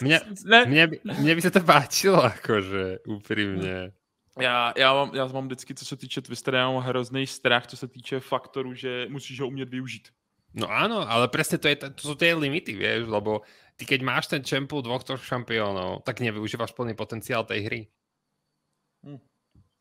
Mně mě, mě, mě, mě by se to páčilo, jakože, úprimně. Já, já, mám, já mám vždycky, co se týče Twistera, já mám hrozný strach, co se týče faktoru, že musíš ho umět využít. No ano, ale presne to, je, to sú tie limity, vieš, lebo ty keď máš ten čempu dvoch troch šampiónov, tak nevyužíváš plný potenciál tej hry. Hm.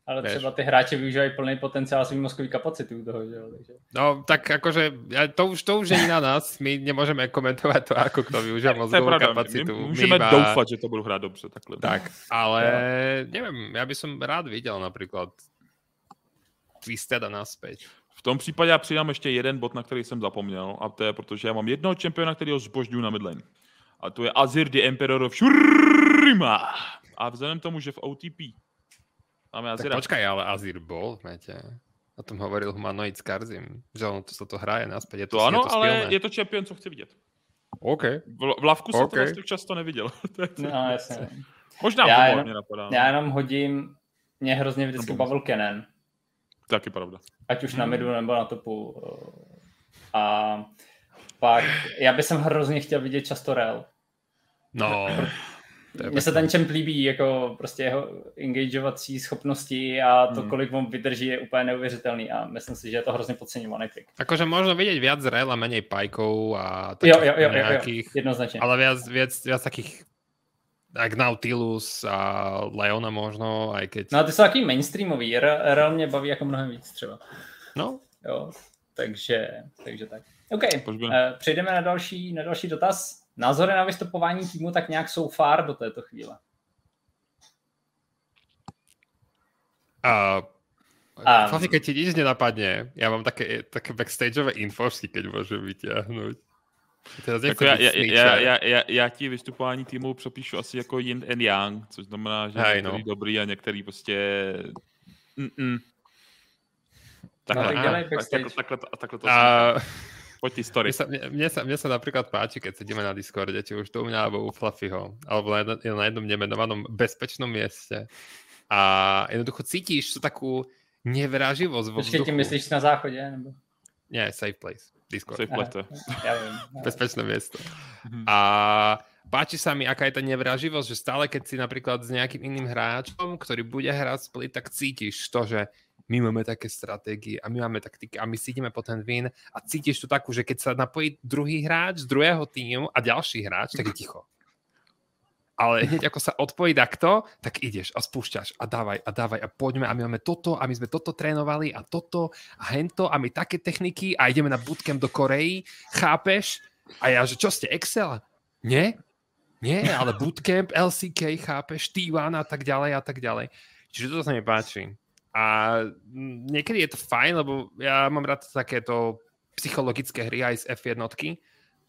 Ale třeba ty hráči využívají plný potenciál svým mozkový kapacitu toho, že jo? Takže... No tak jakože, to už, to už není na nás, my nemůžeme komentovat to, jako kdo využívá mozkovou kapacitu. My můžeme iba... doufat, že to budou hrát dobře takhle. Tak, ale no. Nevím, já bych som rád viděl například Twisted a nazpět. V tom případě já přidám ještě jeden bod, na který jsem zapomněl, a to je, protože já mám jednoho čempiona, který ho zbožňuju na midlane. A to je Azir the Emperor of Shurima. A vzhledem tomu, že v O T P tak počkaj, ale Azir bol, viete. O tom hovoril humanoid s Karzim, že on to, sa to hraje naspäť. Je to, to ano, je to ale je to čempion, co chci vidět. OK. V lavku jsem okay. to tak často neviděl. No, jasně. Možná já to mě napadá. Já jenom hodím, mě hrozně vždycky bavil Kennen. Taky pravda. Ať už hmm. na midu nebo na topu. A pak, já bych jsem hrozně chtěl vidět často Rel. No... Mně se ten čemp líbí, jako prostě jeho engageovací schopnosti a to, kolik on vydrží, je úplně neuvěřitelný a myslím si, že je to hrozně podceňovaný pick. Akože možno vidět viac Rel a menej Pajkou a takých jo, jo, jo, jo, jo. Jednoznačně. Ale viac, viac, viac takých ak Nautilus a Leona možno, aj keď... No ty jsou takový mainstreamový, reálně baví jako mnohem víc třeba. No. Jo, takže, takže tak. OK, přejdeme na další, na další dotaz. Názory na vystupování týmu tak nějak so far do této chvíle. A... Flavne, keď ti nič nenapadne, ja mám také, také backstageové infošky, keď môžem vyťahnuť. Já, já, já, já, já, já ti vystupování týmu přepíšu asi jako yin and yang, což znamená, že hey, některý no. dobrý a některý prostě... Mm-mm. Takhle, no, tak takhle, takhle, takhle to a... Poď ti story. Mne sa, sa, sa napríklad páči, keď sedíme na Discorde, či už to u mňa, alebo u Fluffyho, alebo na, na jednom nemenovanom bezpečnom mieste. A jednoducho cítíš takú nevraživosť vo vzduchu. Ešte ti myslíš na záchode? Nebo... Nie, safe place. Discord. Safe place. Ja viem. Bezpečné miesto. A páči sa mi, aká je tá nevraživosť, že stále, keď si napríklad s nejakým iným hráčom, ktorý bude hrať split, tak cítiš to, že my máme také stratégie a my máme taktiky a my si ideme po ten win a cítiš tu takú, že keď sa napojí druhý hráč z druhého týmu a ďalší hráč, tak je ticho. Ale hneď ako sa odpojí takto, tak ideš a spúšťaš a dávaj a dávaj a poďme a my máme toto a my sme toto trénovali a toto a hento a my také techniky a ideme na bootcamp do Koreji, chápeš? A ja, že čo ste, Excel? Nie? Nie, ale bootcamp, el cé ká, chápeš, té jedna a tak ďalej a tak ďalej. Čiže toto sa mi páči. A niekedy je to fajn, lebo ja mám rád takéto psychologické hry aj z ef jedna,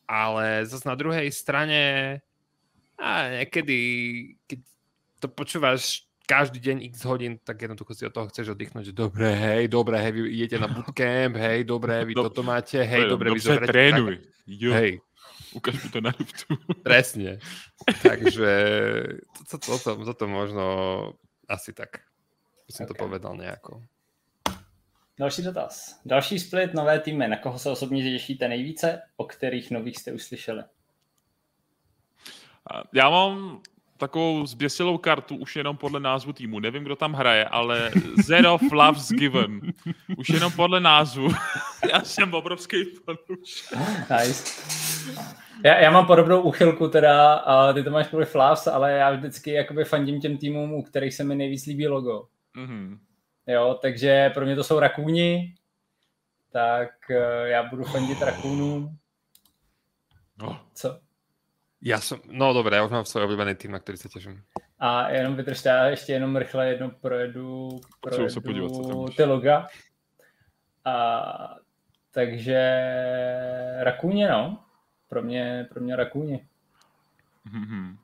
ale zase na druhej strane a niekedy, keď to počúvaš každý deň x hodín, tak jednoducho si od toho chceš oddychnúť, že dobre, hej, dobre, hej, vy idete na bootcamp, hej, dobre, vy do, toto máte, hej, dobre, do, vy zoberete. Dobre, trénuj, jo, hej. Ukáž mi to na YouTube. Presne. Takže toto to, to, to, to možno asi tak. Jsem okay. to povedal nějakou. Další dotaz. Další split, nové týmy. Na koho se osobně těšíte nejvíce? O kterých nových jste uslyšeli? Já mám takovou zběsilou kartu, už jenom podle názvu týmu. Nevím, kdo tam hraje, ale Zero Loves Given. Už jenom podle názvu. Já jsem obrovský fanoušek. Nice. Já, já mám podobnou úchylku teda, a ty to máš podle Flavs, ale já vždycky jakoby fandím těm týmům, u kterých se mi nejvíc líbí logo. Mm-hmm. Jo, takže pro mě to jsou rakůni, tak uh, já budu fandit rakůnům. No. Co? Já jsem, no dobré, já už mám svůj oblíbený tým, na který se těším. A jenom vydržte, já ještě jenom rychle jedno projedu, projedu se podívat, ty loga. A, takže rakůně, no. Pro mě, pro mě rakůni. Mm-hmm.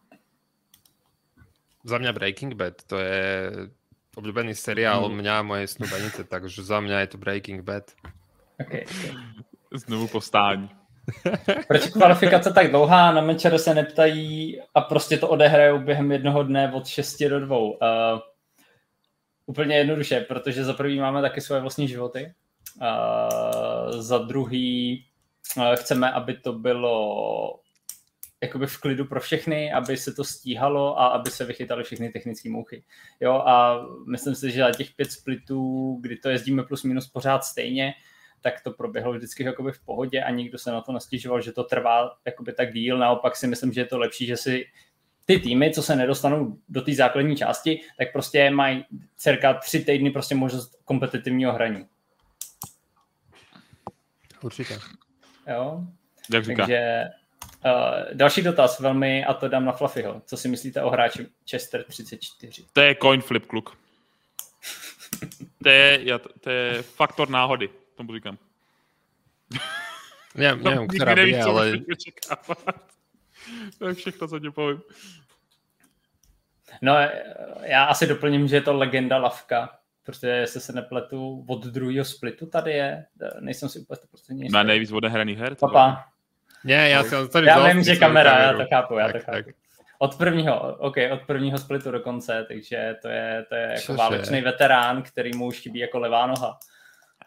Za mě Breaking Bad, to je oblíbený seriál mm. mě a moje snubenice, takže za mě je to Breaking Bad. Okay, okay. Znovu povstání. Proč kvalifikace tak dlouhá? Na mečere se neptají a prostě to odehrajou během jednoho dne od šesti do dvou. Uh, úplně jednoduše, protože za prvý máme taky svoje vlastní životy. Uh, za druhý chceme, aby to bylo jakoby v klidu pro všechny, aby se to stíhalo a aby se vychytaly všechny technické mouchy. Jo, a myslím si, že za těch pět splitů, kdy to jezdíme plus minus pořád stejně, tak to proběhlo vždycky jakoby v pohodě a nikdo se na to nestěžoval, že to trvá jakoby tak díl. Naopak si myslím, že je to lepší, že si ty týmy, co se nedostanou do té základní části, tak prostě mají cirka tři týdny prostě možnost kompetitivního hraní. Určitě. Jo. Takže uh, další dotaz velmi, a to dám na Fluffyho. Co si myslíte o hráči Chester třicet čtyři? To je coin flip, kluk. To je, ja, to je faktor náhody, tomu říkám. Ne, nevím, která by je, ale... To je všechno, co tě povím. No, já asi doplním, že je to legenda Lavka. Protože se se nepletu, od druhého splitu tady je, nejsem si úplně stoprocentně jistý. Má nejvíc odehraných her? Papa. Ne, já jsem tady vzal. Já vím, že kamera, já to chápu, já tak, to chápu. Tak. Od prvního, ok, od prvního splitu dokonce, takže to je, to je jako Čože? Válečný veterán, který mu už chybí jako levá noha.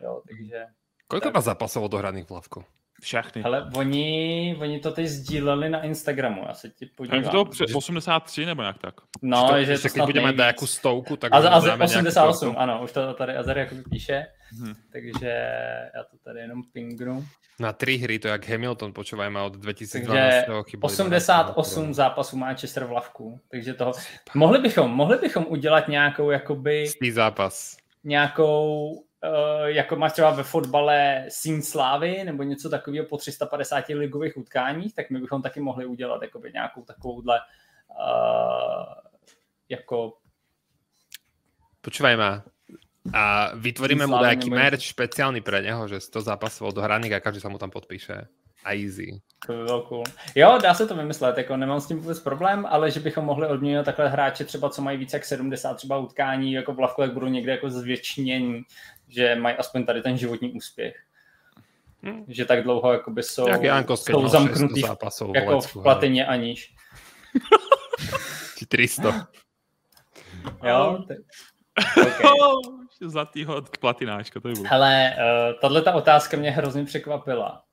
Jo, takže... Kolik má zápasů odohraných v Lavku? Všechny. Hele, oni, oni to teď sdíleli na Instagramu, já se ti podívám. To osmdesát tři nebo nějak tak? No, že to snad nejvíc. Budeme mít nějakou stovku, tak... A, a osmdesát osm, ano, už to tady Azir jako píše. Hmm. Takže já to tady jenom pingnu. Na tři hry, to jak Hamilton, počúvaj, má od dva tisíce dvanáct. Takže osmdesát osm zápasů Manchester v lavku. Takže toho... Mohli bychom, mohli bychom udělat nějakou, jakoby... Stý zápas. Nějakou, uh, jako máš třeba ve fotbale síň slávy, nebo něco takového po tři sta padesáti ligových utkáních, tak my bychom taky mohli udělat jakoby nějakou takovouhle uh, jako... Počúvaj ma. A vytvoríme mu nejaký merch špeciálny pre neho, že sto zápasov odohraných a každý sa mu tam podpíše. A easy. To by bylo cool. Jo, dá se to vymyslet, jako nemám s tím vůbec problém, ale že bychom mohli odměnit takhle hráče třeba, co mají více jak sedmdesát třeba utkání, jako v lavku, jak budou někde jako zvětšnění, že mají aspoň tady ten životní úspěch. Hm. Že tak dlouho jakoby jsou, jsou zamknutý zápasov, v, jako v platině aniž. tři sta. Jo, tak. Okay. Zlatý hod platináčka, to je bude. Hele, uh, tato otázka mě hrozně překvapila.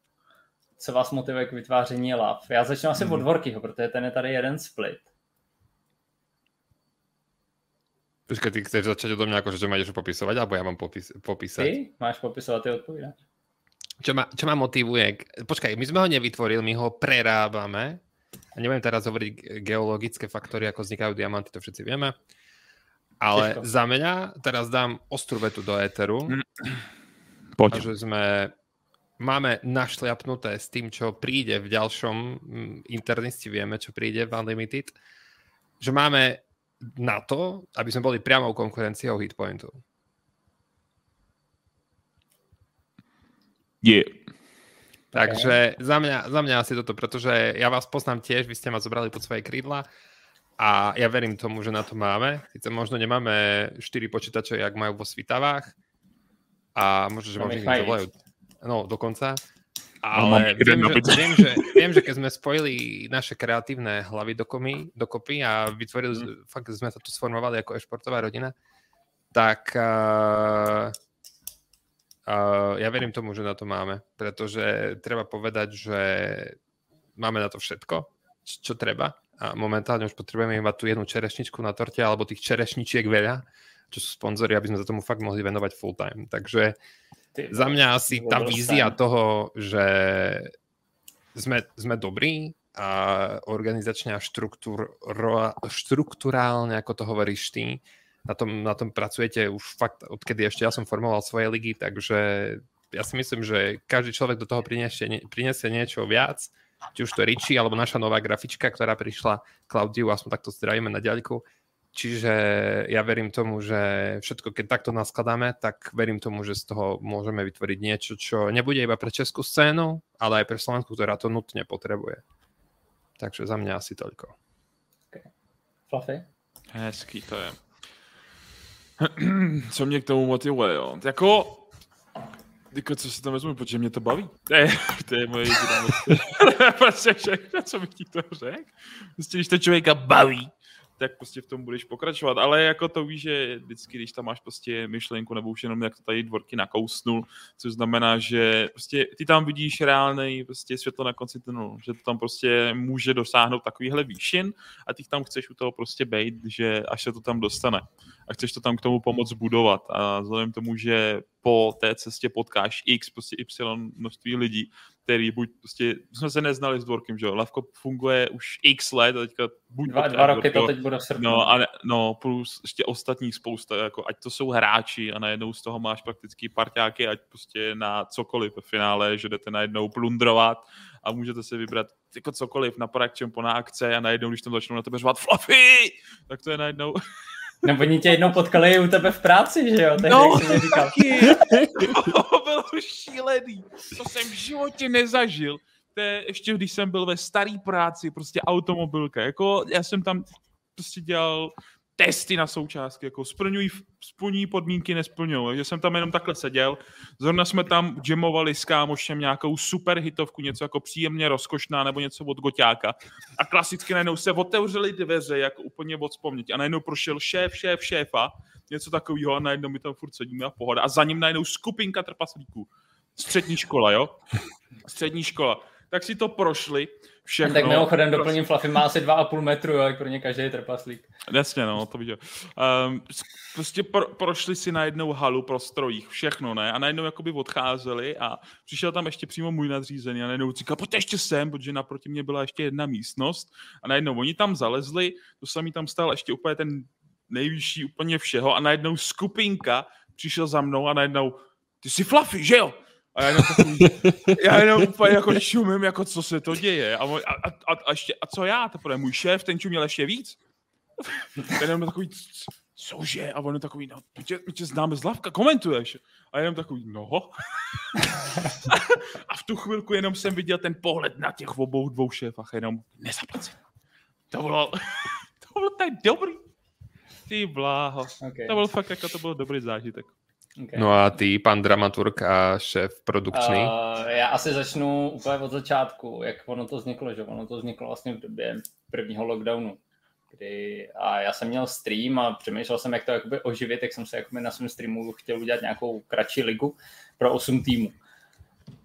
Co vás motivuje k vytváření lav? Já začnu asi mm. od Dvorkyho, protože ten je tady jeden split. Počkej, ty chceš začít o tom nějakou, že máš popisovat, alebo já mám popis, popisat? Ty máš popisovat, ty odpovídáš. Čo ma, čo ma motivuje? Počkej, my jsme ho nevytvorili, my ho prerábáme. A nebudem teraz hovoriť geologické faktory, ako vznikajú diamanty, to všetci vieme. Ale těžko. Za mňa teraz dám ostrú vetu do éteru. Poď. Že sme, máme našliapnuté s tým, čo príde v ďalšom internisti, vieme, čo príde v Unlimited, že máme na to, aby sme boli priamou konkurenciou Hitpointu. Je. Yeah. Takže okay. za, mňa, za mňa asi toto, pretože ja vás poznám tiež, vy ste ma zobrali pod svoje krídla. A ja verím tomu, že na to máme. Sice možno nemáme štyri počítače, jak majú vo svitavách. A možno, že možno ich zavolajú. No, dokonca. Ale no, viem, že, viem, že, viem, že keď sme spojili naše kreatívne hlavy dokopy, dokopy a vytvorili, mm. fakt sme sa tu sformovali ako e-športová rodina, tak uh, uh, ja verím tomu, že na to máme. Pretože treba povedať, že máme na to všetko, čo treba. A momentálne už potrebujeme iba tú jednu čerešničku na torte, alebo tých čerešničiek veľa, čo sú sponzori, aby sme za tomu fakt mohli venovať full time. Takže ty, za mňa asi tá vízia toho, že sme, sme dobrí a organizačne a štruktúr, ro, štruktúrálne, ako to hovoríš ty, na tom, na tom pracujete už fakt, odkedy ešte ja som formoval svoje ligy, takže ja si myslím, že každý človek do toho prinesie, prinesie niečo viac, či už to Richie, alebo naša nová grafička, ktorá prišla, Klaudiu, aspoň takto zdravíme na diaľku. Čiže ja verím tomu, že všetko, keď takto naskladáme, tak verím tomu, že z toho môžeme vytvoriť niečo, čo nebude iba pre českú scénu, ale aj pre Slovensku, ktorá to nutne potrebuje. Takže za mňa asi toľko. Okay. Fluffy? Hezký to je. Co mě k tomu motivuje, jo? Jako... Díko, co si tam vezmu, protože mě to baví. To je, to je moje jediná věc. Prostě všechno, co bych ti to řekl. Prostě když to člověka baví, tak prostě v tom budeš pokračovat. Ale jako to víš, že vždycky, když tam máš prostě myšlenku, nebo už jenom jak to tady Dvorky nakousnul, což znamená, že prostě ty tam vidíš reálnej prostě světlo na konci tunelu, že to tam prostě může dosáhnout takovýhle výšin a ty tam chceš u toho prostě bejt, že až se to tam dostane. A chceš to tam k tomu pomoct budovat. A vzhledem k tomu, že po té cestě potkáš X, prostě Y množství lidí, který buď prostě, jsme se neznali s Dvorkym, že jo, Lavko funguje už X let a teďka buď... Dva, dva roky Dvorko, to teď bude v srpnu. No, a ne, no, plus ještě ostatních spousta, jako ať to jsou hráči a najednou z toho máš prakticky parťáky, ať prostě na cokoliv ve finále, že jdete najednou plundrovat a můžete si vybrat jako cokoliv na parakčem, po na akce a najednou, když tam začnou na tebe řovat Fluffy, tak to je najednou... Nebo oni tě jednou potkali u tebe v práci, že jo? Tehdy, no, to taky. To bylo šílený. To jsem v životě nezažil. To je, ještě když jsem byl ve starý práci, prostě automobilka. Jako, já jsem tam prostě dělal testy na součástky, jako splňují, splňují podmínky, nesplňují. Takže jsem tam jenom takhle seděl. Zrovna jsme tam jamovali s kámošem nějakou super hitovku, něco jako Příjemně rozkošná nebo něco od Goťáka. A klasicky najednou se otevřely dveře, jako úplně od vzpomněti. A najednou prošel šéf, šéf, šéfa, něco takového a najednou my tam furt sedíme a pohoda. A za ním najednou skupinka trpaslíků. Střední škola, jo? Střední škola. tak si to prošli všechno. Tak mimochodem doplním, Fluffy má asi dva a půl metru, jak pro ně každý je trpaslík. Jasně, no, to viděl. Um, prostě pro, prošli si najednou halu, prostrojích, všechno, ne? A najednou jakoby odcházeli a přišel tam ještě přímo můj nadřízený a najednou říkal, pojďte ještě sem, protože naproti mě byla ještě jedna místnost a najednou oni tam zalezli, to samý tam stál ještě úplně ten nejvyšší úplně všeho a najednou skupinka přišel za mnou a najednou, ty jsi Fluffy, že jo? A já jenom, já jenom úplně jako šumím, jako co se to děje. A, a, a, a, ještě, a co já? Teprve můj šéf, ten čuměl ještě víc. Ten jenom takový, cože? A on je takový, no, my tě, my tě známe z Lavka, komentuješ. A jenom takový, no. A v tu chvilku jenom jsem viděl ten pohled na těch obou dvou šéfách, jenom nezaplacit. To bylo, to bylo tak dobrý. Ty bláho. Okay. To bylo fakt, jako to bylo dobrý zážitek. Okay. No a ty, pan dramaturg a šéf produkční? Uh, já asi začnu úplně od začátku, jak ono to vzniklo, že ono to vzniklo vlastně v době prvního lockdownu, kdy a já jsem měl stream a přemýšlel jsem, jak to jakoby oživit, jak jsem se jakoby na svém streamu chtěl udělat nějakou kratší ligu pro osm týmů.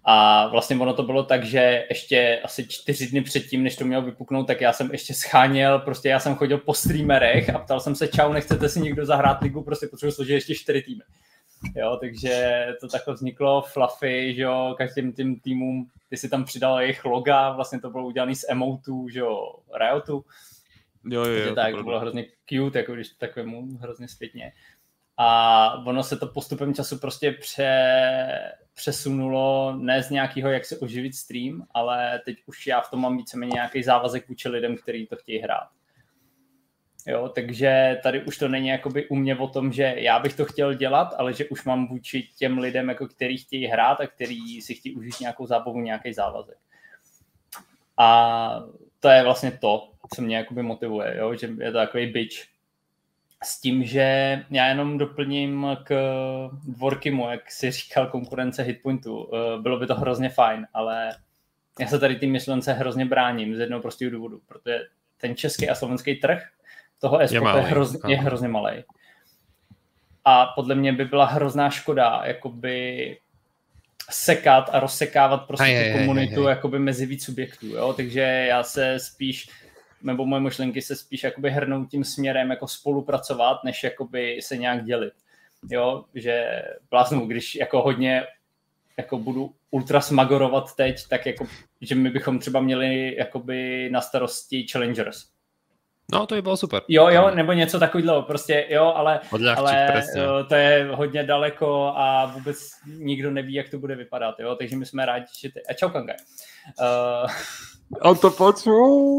A vlastně ono to bylo tak, že ještě asi čtyři dny předtím, než to mělo vypuknout, tak já jsem ještě scháněl, prostě já jsem chodil po streamerech a ptal jsem se, čau, nechcete si někdo zahrát ligu, prostě potřebuji složit ještě čtyři týmy. Jo, takže to takhle vzniklo, Fluffy, že jo, každým tím týmům, ty si tam přidal jejich loga, vlastně to bylo udělané z emotů, že jo, Riotu. Jo, jo, jo, tak, to bylo hrozně cute, jako když takovému hrozně zpětně. A ono se to postupem času prostě pře, přesunulo, ne z nějakého, jak se oživit stream, ale teď už já v tom mám víceméně nějaký závazek vůči lidem, kteří to chtějí hrát. Jo, takže tady už to není jakoby u mě o tom, že já bych to chtěl dělat, ale že už mám vůči těm lidem, jako který chtějí hrát a který si chtějí užít nějakou zábavu, nějaký závazek. A to je vlastně to, co mě jakoby motivuje, jo? Že je to takový bitch. S tím, že já jenom doplním k Dvorkymu, jak si říkal, konkurence Hitpointu. Bylo by to hrozně fajn, ale já se tady ty myšlence hrozně bráním z jednoho prostého důvodu, protože ten český a slovenský trh toho esportu je, je, hrozně, je hrozně malej. A podle mě by byla hrozná škoda jakoby sekat a rozsekávat prostě aj, tu komunitu aj, aj, aj. Jakoby mezi víc subjektů. Jo? Takže já se spíš, nebo moje myšlenky se spíš jakoby hrnou tím směrem jako spolupracovat, než jakoby se nějak dělit. Jo? Že bláznu, když jako hodně jako budu ultrasmagorovat teď, tak jako, že my bychom třeba měli jakoby na starosti Challengers. No, to by bylo super. Jo, jo, nebo něco takového, prostě jo, ale, ale jo, to je hodně daleko a vůbec nikdo neví, jak to bude vypadat, jo, takže my jsme rádi, že ty... A čau, Kanga. Uh... A to počul.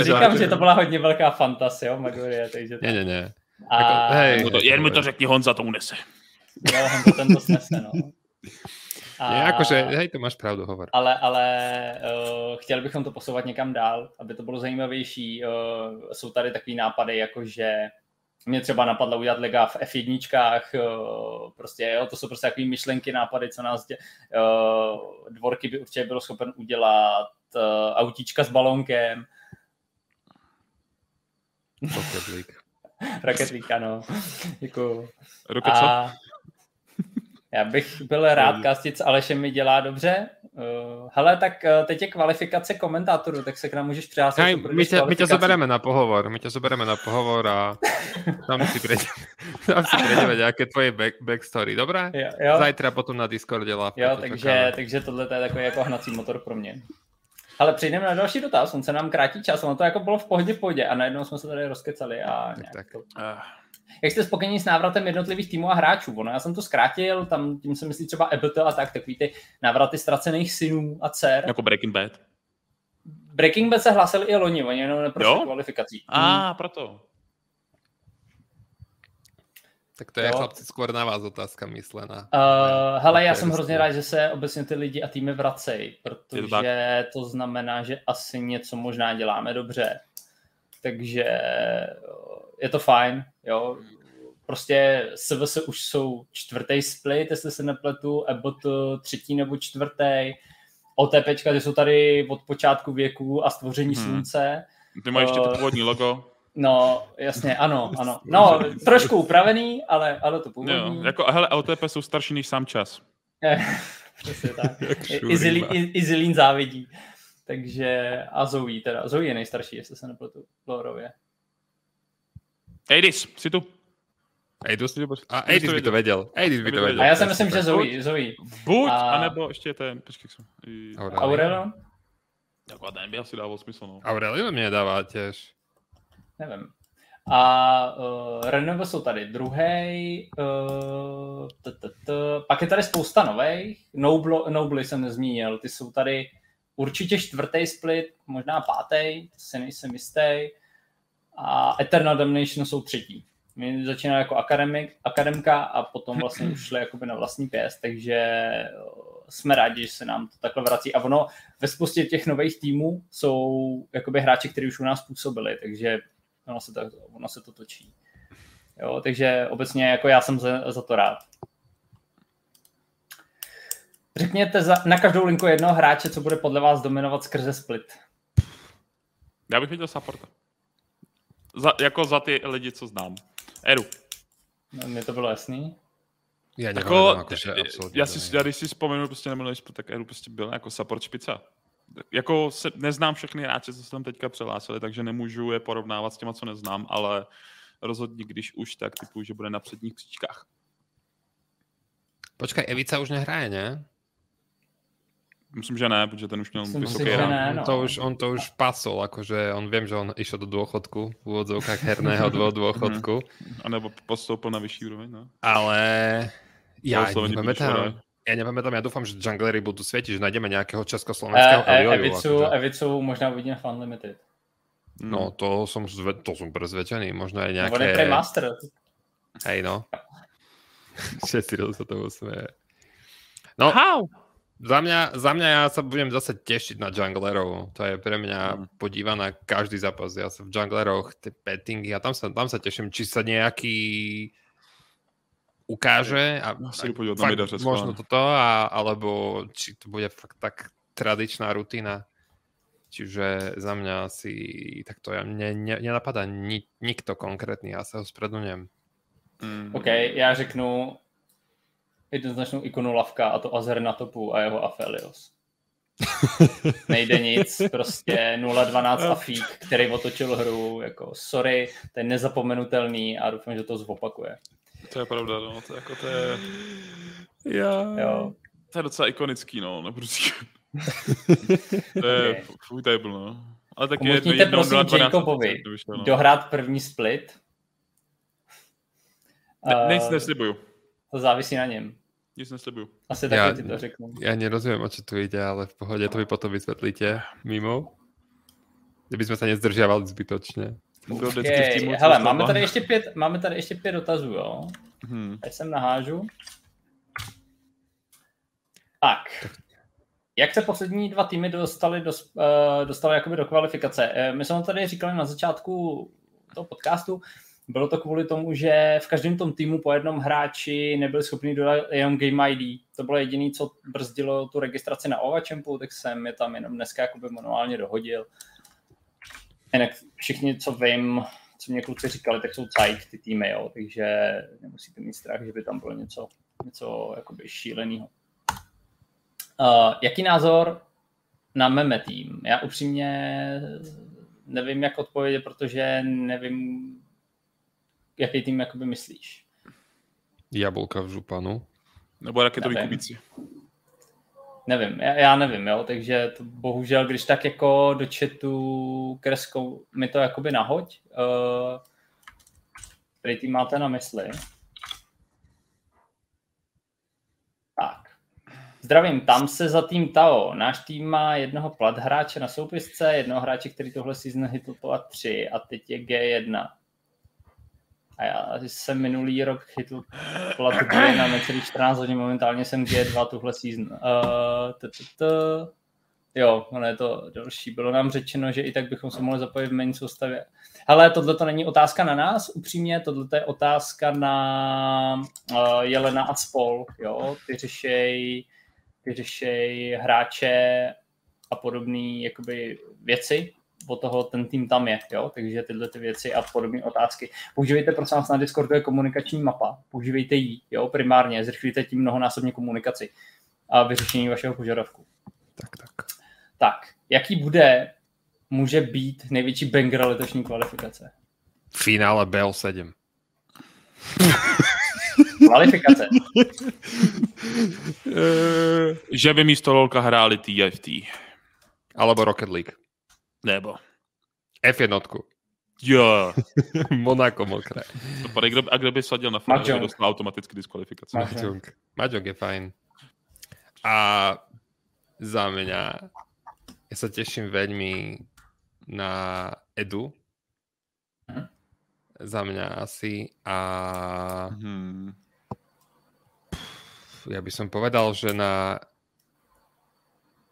Říkám, že to byla hodně velká fantasie, jo, Magorie, takže... To... Ne, ne, ne. A... Hej, to, jen mi to řekni, Honza to unese. Jo, Honza ten to snese, no. A... Je, jakože, hej, to máš pravdu, hovor. Ale, ale uh, chtěli bychom to posouvat někam dál, aby to bylo zajímavější. Uh, jsou tady takový nápady, jakože mě třeba napadlo udělat lega v F jedna, uh, prostě, jo, to jsou prostě takové myšlenky, nápady, co nás dě... Uh, Dvorky by určitě bylo schopen udělat, uh, autíčka s balónkem. Raketlík. Raketlík, ano. Děkuju. Roket co? A... Já bych byl rád, kastit s Alešem mi dělá dobře. Uh, hele, tak uh, teď je kvalifikace komentátorů, tak se k nám můžeš přihlásit. Hej, my, tě, my tě zabereme na pohovor, my tě zabereme na pohovor a tam si prejdeme nějaké tvoje back, backstory, dobré? Jo, jo. Zajtra potom na Discordě live. Jo, takže, takže tohle je takový jako hnací motor pro mě. Ale přejdeme na další dotaz, on se nám krátí čas, ono to jako bylo v pohodě v pohodě a najednou jsme se tady rozkecali a tak, nějak tak. To... Jak jste spokojení s návratem jednotlivých týmů a hráčů? Ono, já jsem to zkrátil, tam tím se myslí třeba E B T a tak, takový ty návraty ztracených synů a dcer. Jako Breaking Bad. Breaking Bad se hlásili i loni, oni jenom neprošli kvalifikací. A, hmm. proto. Tak to je, chlapci, skôr na vás otázka myslená. Uh, hele, já jsem hrozně rád, že se obecně ty lidi a týmy vracejí, protože to znamená, že asi něco možná děláme dobře. Takže... Je to fajn, jo. Prostě S V S už jsou čtvrtý split, jestli se nepletu, E B T třetí nebo čtvrtý. OTPčka, ty jsou tady od počátku věku a stvoření hmm. slunce. Ty mají uh, ještě to původní logo. No, jasně, ano, ano. No, trošku upravený, ale, ale to původní. Jo, jako, hele, O T P jsou starší než sám čas. Přesně tak. Izilín závidí. Takže a Zoe teda. Zoe je nejstarší, jestli se nepletu Lorově. Eidis, jsi tu. Eidis by, by to věděl. Eidis by to věděl. A já si myslím, že Zoe. Zoe. Buď, a... anebo ještě ten, počkej, jsem. I... Aurelion? Taková ten by asi dával smysl, no. Aurelion mě dává těž. Nevím. A uh, Renové jsou tady druhý. Uh, Pak je tady spousta nových. Noblo, Nobly jsem nezmínil. Ty jsou tady určitě čtvrtý split, možná pátý, si nejsem jistý. A Eternal Domination jsou třetí. My začínali jako akademik, akademka a potom vlastně už šli jakoby na vlastní pěst, takže jsme rádi, že se nám to takhle vrací. A ono ve spoustě těch nových týmů jsou jakoby hráči, kteří už u nás působili, takže ono se to, ono se to točí. Jo, takže obecně jako já jsem za, za to rád. Řekněte za, na každou linku jednoho hráče, co bude podle vás dominovat skrze split. Já bych viděl supporta. Za, jako za ty lidi, co znám. Eru. No, mně to bylo jasný. Já, jako, jakože, já, si, já když si vzpomenu, prostě neměl, tak Eru prostě byl jako support špica. Jako se, neznám všechny hráče, co se tam teďka přehlásili, takže nemůžu je porovnávat s těma, co neznám, ale rozhodně, když už, tak typu, že bude na předních příčkách. Počkej, Evica už nehraje, ne? Myslím, že ne, protože ten už měl vysoký rang. No. On to už pasol, akože on viem, že on išiel do dôchodku, v úvodzovkách herného dôchodku. A nebo postoupil na vyšší úroveň, no. Ale ja nepamätám. Ja nepamätám, ja dúfam, že junglery budú svietiť, že nájdeme nejakého československého Galioju. Evicu, Evicu možná uvidíme v Unlimited. No, to som, to som prezvedčený, možno aj nejaké... On je premaster. Hej, no. šesť sa toho sme... No. How? Za mňa, za mňa ja sa budem zase tešiť na junglerov. To je pre mňa podíva na každý zápas. Ja sa v jungleroch, tie bettingy, a tam sa, tam sa teším, či sa nejaký ukáže. A, si a fakt, výdaře, možno toto, a, alebo či to bude fakt tak tradičná rutina. Čiže za mňa si takto ja, mne ne, nenapadá ni, nikto konkrétny. Ja sa ho sprednujem. Mm. OK, já řeknu jednoznačnou ikonu Lavka, a to Azir na topu a jeho Aphelios. Nejde nic, prostě nula dvanáct a fík, který otočil hru, jako sorry, to je nezapomenutelný a doufám, že to zopakuje. To je pravda, no, to je jako to je... Já... Jo. To je docela ikonický, no, neprostě. To je okay. Full table, no. Ale taky umožníte jednou, prosím nula dvanáct, Jacobovi no. Dohrát první split. Ne, nic neslibuju. To závisí na něm. Nic neslibuju. Asi taky já, ti to řeknu. Já nerozumím, o čo tu jde, ale v pohodě to vy potom vysvětlíte mimo. Kdybychom se nezdržovali zbytočně. Okay. Týmu, hele, máme tady, ještě pět, máme tady ještě pět dotazů, jo? Hmm. Teď sem nahážu. Tak. Jak se poslední dva týmy dostali, do, dostali jakoby do kvalifikace? My jsme tady říkali na začátku toho podcastu, bylo to kvůli tomu, že v každém tom týmu po jednom hráči nebyli schopni dodat jenom Game í dé. To bylo jediné, co brzdilo tu registraci na ó vé á Champu, tak jsem je tam jenom dneska jakoby manuálně dohodil. Jinak všichni, co vím, co mě kluci říkali, tak jsou cajt ty týmy, jo, takže nemusíte mít strach, že by tam bylo něco, něco jakoby šíleného. Uh, jaký názor na meme tým? Já upřímně nevím, jak odpovědět, protože nevím, jaký tým jakoby myslíš? Jablka v županu? Nebo raketový kubici? Nevím, já, já nevím, jo, takže to bohužel, když tak jako do chatu kreskou mi to jakoby nahoď. Uh, který tým máte na mysli? Tak. Zdravím, tam se za tým Tao. Náš tým má jednoho plat hráče na soupisce, jednoho hráče, který tohle season hitl plat tři a teď je gé jedna. A já jsem minulý rok chytl platu dvě na necelých čtrnáct hodin, momentálně jsem gé dva tuhle season. Uh, t, t, t. Jo, ono je to další. Bylo nám řečeno, že i tak bychom se mohli zapojit v main soustavě. Hele, tohle to není otázka na nás, upřímně, tohle je otázka na uh, Jelena a spol. Jo? Ty řešej, ty řešej hráče a podobné jakoby věci. Od toho ten tým tam je, jo? Takže tyhle ty věci a podobné otázky. Používejte prosím vás na Discordu je komunikační mapa, používejte ji, jo? Primárně, zrychlíte tím mnohonásobně komunikaci. a vyřešení vašeho požadavku. Tak, tak. Tak, jaký bude, může být největší banger letošní kvalifikace? Finále bé el sedm. Kvalifikace. Že by místo LoLka hráli té ef té. Alebo Rocket League. Nebo. ef jedna. Jo. Monaco mokré. Dopadne, kdo, a kdo by sadil na finále, by dostal automaticky diskvalifikaci. Mahjong. Mahjong je fajn. A za mňa ja sa teším veľmi na Edu. Hm? Za mňa asi. A hmm. ja by som povedal, že na...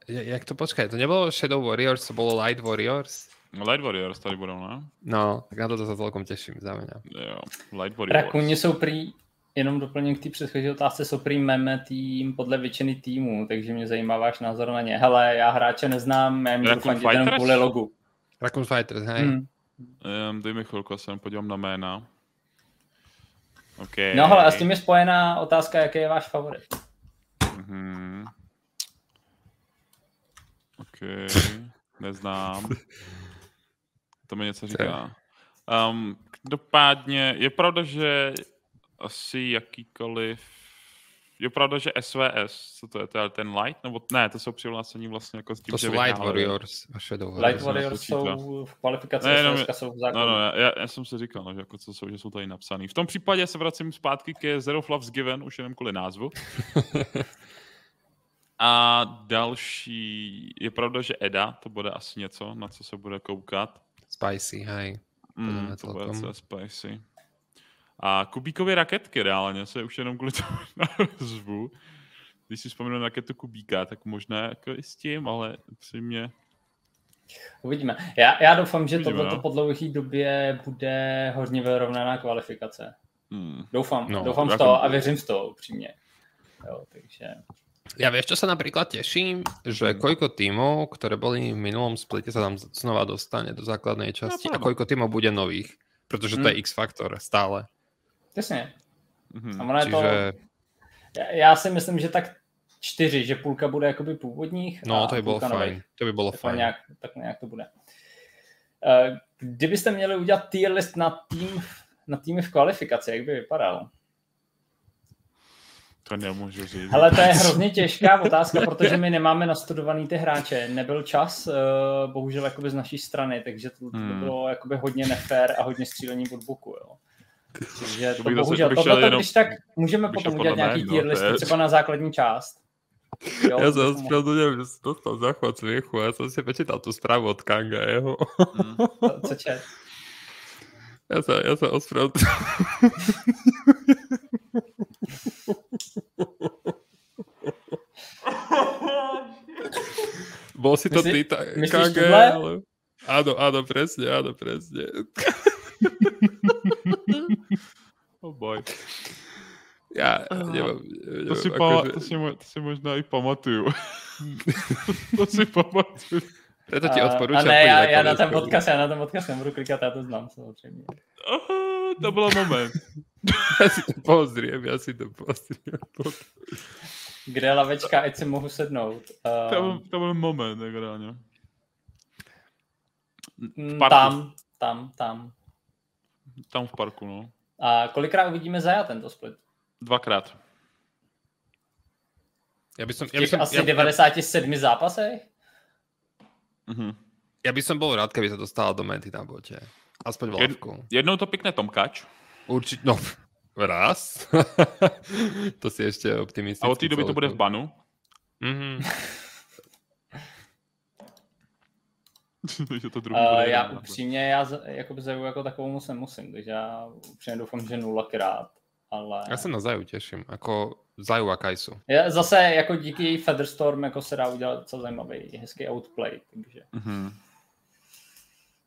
Jak to počkaj, to nebolo Shadow Warriors, to bolo Light Warriors? Light Warriors tady budou, ne? No, tak na to sa celkom teším, za mňa. Jo, Light Warriors. Rakuně jsou prý, jenom doplněk k té předchozí otázce, jsou prý meme tým podle většiny týmu, takže mě zajímá váš názor na ně. Hele, já hráče neznám, já můžu fandit jenom kvůli logu. Rakun Fighters, hej. Hmm. Um, dej mi chvilku, se podívám na jména. Okay. No hele, a s tím je spojená otázka, jaký je váš favorit. Mm-hmm. Okej, okay. Neznám. To mi něco říká. Um, dopádně, je pravda, že asi jakýkoliv... Je pravda, že es vé es, co to je, to je ten Light? Nebo ne, to jsou přihlášení vlastně jako s tím, to že... To jsou Light Warriors a Shadow Warriors. Light Warriors jsou v kvalifikaci, ne, jenom, jsou v zákonu. No, no, já, já jsem si říkal, že, jako, co jsou, že jsou tady napsaný. V tom případě se vracím zpátky ke Zero Fluffs Given, už jenom kvůli názvu. A další... Je pravda, že Eda, to bude asi něco, na co se bude koukat. Spicy, hej. Mm, to bude celé spicy. A Kubíkovy raketky reálně se už jenom kvůli tomu nazvu. Když si vzpomínám na raketu Kubíka, tak možná jako i s tím, ale přímě. Uvidíme. Já, já doufám, že tohleto po dlouhé době bude hodně vyrovnaná kvalifikace. Hmm. Doufám, no, doufám z toho a věřím z toho upřímně. Jo, takže... Ja vieš, čo sa napríklad teším, že koľko tímov, ktoré boli v minulom splite, sa tam znova dostane do základnej časti no, a koľko tímov bude nových, pretože to mm. je X-faktor stále. Jasne. Mm-hmm. A ono je čiže... to... Ja, ja si myslím, že tak čtyři, že půlka bude jakoby původních. No, to by bylo fajn. To by bylo fajn. Nějak, tak nějak to bude. Kdybyste měli udělat tier list na, tým, na týmy v kvalifikaci, jak by vypadalo? To nemůžu říct. Hele, to je hrozně těžká otázka, protože my nemáme nastudovaný ty hráče. Nebyl čas, bohužel jakoby z naší strany, takže to, to bylo jakoby hodně nefér a hodně střílení od boku. Jo. Takže to, to bohužel. Tohle to, když tak můžeme potom udělat nějaký tier listy, třeba na základní část. Jo, já jsem zpěl, že jsem dostal záchvat směchu, já jsem si počítal tu zprávu od Kanga, jeho. Hmm. Co čet? Já jsem, já jsem ospravedl... Bol si to ty, Kage, ale... Áno, áno, presne, áno, presne. Oh boy. Ja neviem. neviem to, si akože... pa, to, si mo, to si možno aj pamatujú. To si pamatujú. Preto ti odporúčam. A ne, ja, ja na ten podcast, ja na ten podcast nebudu klikať, ja to znám. Aha, to bol moment. Ja si to pozriem, ja si to pozriem. Kde je lavečka, ať si mohu sednout. Uh, to, byl, to byl moment, tak reálně. Tam, tam, tam. Tam v parku, no. A kolikrát uvidíme Zaja tento split? Dvakrát. Ja by som, v těch ja by som, asi ja, devadesát sedm ja... zápasech? Uh-huh. Ja by som bol rád, keby sa dostala do Menty na bote. Aspoň v lávku. Jed, jednou to pikne Tomkač. Určite, no... Raz. To si ještě optimistický. A od té doby to bude v banu? Mm-hmm. To uh, já upřímně, já jakoby Zaju jako takovou moc nemusím, takže já upřímně doufám, že nulakrát, ale... Já se na Zaju těším, jako Zaju a Kaisu. Já zase jako díky Featherstorm jako se dá udělat co zajímavý, hezký outplay, takže... Mm-hmm.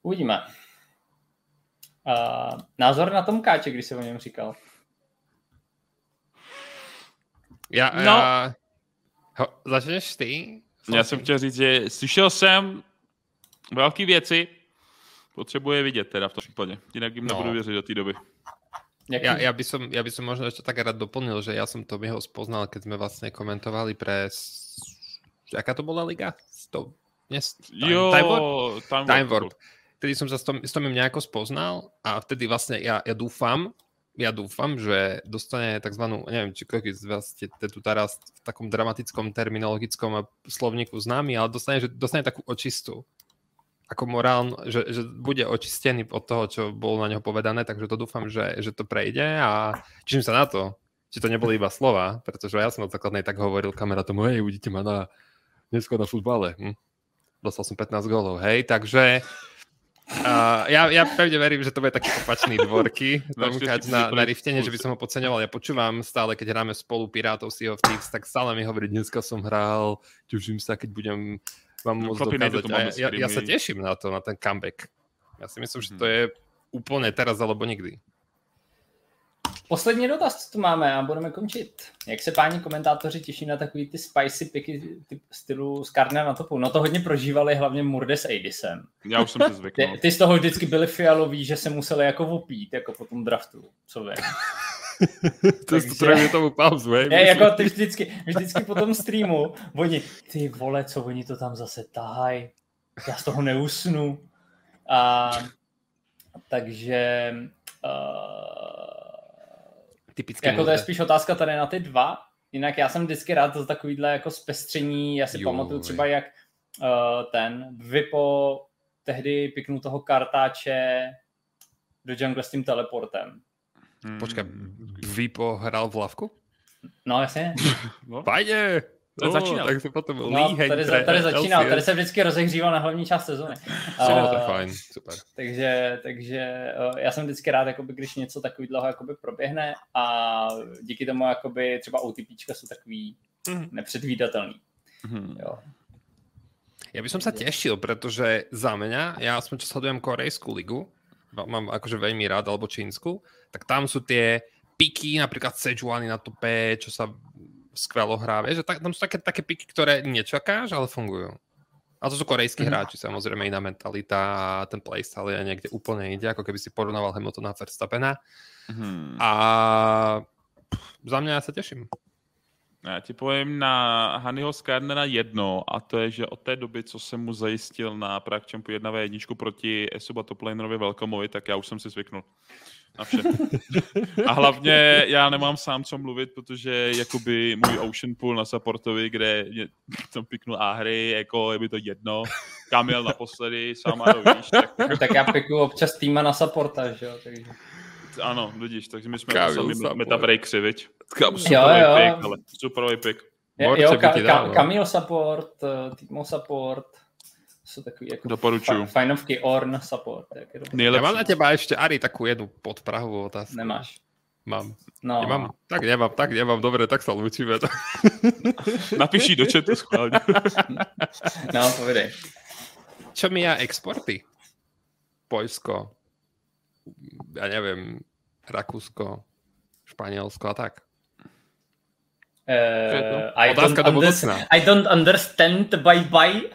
Uvidíme. Uh, názor na Tomkáče, když jsi o něm říkal. Já, no. já... Ho, začneš ty? Já jsem chtěl říct, že slyšel jsem velký věci, potřebuje vidět teda v tom případě, jinak jim no. nebudu věřit do té doby. Ja, ja, by som, ja by som možno ešte tak rád doplnil, že ja som to jeho spoznal, keď sme vlastne komentovali pre... Aká to bola liga? Sto... Yes, time, jo, Time Warp? Time, Time Warp. Warp. Vtedy som sa s, tom, s Tomím nejako spoznal a vtedy vlastne ja, ja dúfam, ja dúfam, že dostane takzvanú, neviem, či koľký z vás ste tu teraz v takom dramatickom terminologickom slovníku známy, ale dostane, že dostane takú očistu. Ako morálno, že, že bude očistený od toho, čo bolo na neho povedané, takže to dúfam, že, že to prejde a teším sa na to, či to neboli iba slova, pretože ja som od základnej tak hovoril kamera tomu, hej, uvidíte ma na dnesko na futbale. Hm? Dostal som pätnásť gólov, hej, takže uh, ja, ja pevne verím, že to bude taký opačný Dvorky na, na riftene, že by som ho podceňoval. Ja počúvam stále, keď hráme spolu Pirátov Sea of Thieves, tak stále mi hovorí, dneska som hral, teším sa, keď budem vám môcť dokázať. Ja, ja sa teším na to, na ten comeback. Ja si myslím, že to je úplne teraz alebo nikdy. Poslední dotaz, co tu máme a budeme končit. Jak se páni komentátoři těší na takový ty spicy piky typ stylu s Karnem na topu? No to hodně prožívali hlavně Murde s Adisem. Já už jsem se zvyknul. Ty, ty z toho vždycky byli fialoví, že se museli jako vopít, jako po tom draftu, co vím. To je to tomu pauzu, hej? Je, jako ty vždycky, vždycky po tom streamu, oni, ty vole, co oni to tam zase tahaj, já z toho neusnu. A, takže... Uh, Typické jako to je spíš otázka tady na ty dva. Jinak já jsem vždycky rád za takovýhle jako zpestření. Já si jo, pamatuju třeba, jak uh, ten Vipo tehdy piknul toho kartáče do jungle s tím teleportem. Hmm. Počkej, Vipo hrál v lavku? No jasně. Fajně! No, začínal. Tak se potom no, líheň, tady, za, tady začínal, tady se vždycky rozehříval na hlavní část sezóny. Uh, to je fajn, super. Takže, takže uh, já jsem vždycky rád, jakoby, když něco takového proběhne a díky tomu jakoby, třeba OTPčka jsou takový mm. nepředvídatelný. Mm. Jo. Ja by som sa tešil, pretože za mňa, ja aspoň čo sledujem korejskú ligu, mám akože veľmi rád, alebo čínsku, tak tam sú tie piky, napríklad Sejuani na tope, čo sa skvelo hrá, vieš, že tak, tam sú také, také piky, ktoré nečakáš, ale fungujú. A to sú korejskí mm. hráči, samozrejme iná mentalita a ten playstyle je niekde úplne inde, ako keby si porovnával Hamiltona a Verstappena. Mm. A za mňa ja sa teším. Já ti povím na Hanyho z Kardena jedno, a to je, že od té doby, co jsem mu zajistil na Prague Champu jedna na jednu proti Esuba Toplanerovi Velkomovi, tak já už jsem si zvyknul na vše. A hlavně já nemám sám co mluvit, protože jakoby můj Ocean Pool na supportovi, kde tam piknul Ahry, jako je by to jedno, kam jel naposledy, sám a dovíš. Tak... tak já pikuju občas týma na supporta, že jo? Takže... Ano, vidíš, takže my jsme metabreaksy, viď? Superový pick, ale superový pick. Jo, ka- ka- Kamil support, Timo support, jsou takový jako fa- fajnovky, Orn support. Já mám na těba ještě, Ari, takovou jednu podprahovou otázku. Nemáš. Mám. No. Nemám. Tak nemám, tak nemám, dobre, tak sa lúčime. Napíši do chatu, schválne. No, povedej. Čo mi ja exporty? Poľsko. Ja neviem, Rakúsko, Španielsko a tak. Uh, I, don't under- I don't understand, bye-bye.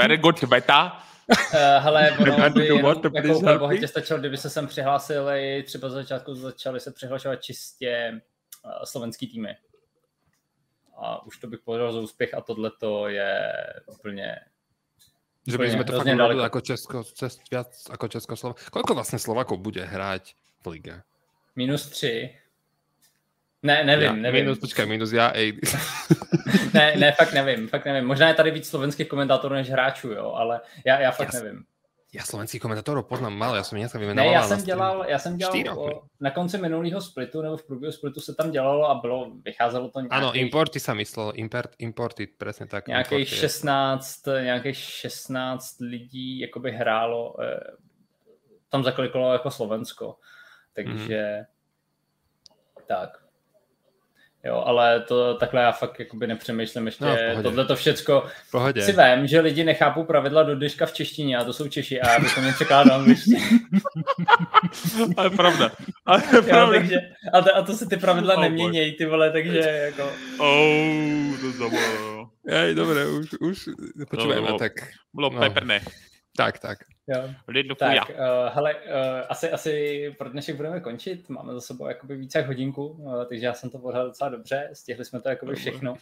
Very good, beta. Hele, ono by jenom, jako úplně bohatě stačilo, kdyby se sem přihlásili, třeba za začátku začali se přihlašovat čistě uh, slovenský týmy. A už to bych považoval za úspěch a tohleto je úplně... Že by sme to fakt robili ako Česko, Česko, viac ako Československo. Koľko vlastne Slovákov bude hrať v lige? minus tři. Ne, nevím, ja, nevím. Minus, počkej, minus já, ej. ne, ne, fakt nevím, fakt nevím. Možná je tady víc slovenských komentátorů než hráčů, jo, ale já, já fakt já, nevím. Já slovenských komentátorů poznám málo, já jsem dneska vyjmenoval. Ne, já jsem dělal, já jsem dělal o, na konci minulého splitu, nebo v průběhu splitu se tam dělalo a bylo, vycházelo to nějaký... Ano, importy se myslelo, import, importy, přesně tak. Nějakých šestnáct, nějakých šestnáct lidí jakoby hrálo, eh, tam zaklikalo jako Slovensko, takže mm. tak. Jo, ale to takhle já fakt jakoby nepřemýšlím ještě, no, tohle to všecko pohodě. Si vím, že lidi nechápou pravidla do dneška v češtině a to jsou Češi a já bych to mě překládal angličtině. Ale pravda. Ale pravda. Jo, takže, a, to, a to se ty pravidla oh, neměnějí, ty vole, takže jako... Oh, to znamená. Jej, dobré, už, už počívejme, tak... Bylo no. peprné. Tak, tak. Jo. Tak, uh, hele, uh, asi, asi pro dnešek budeme končit, máme za sebou jakoby více jak hodinku, uh, takže já jsem to podal docela dobře, stihli jsme to jakoby všechno.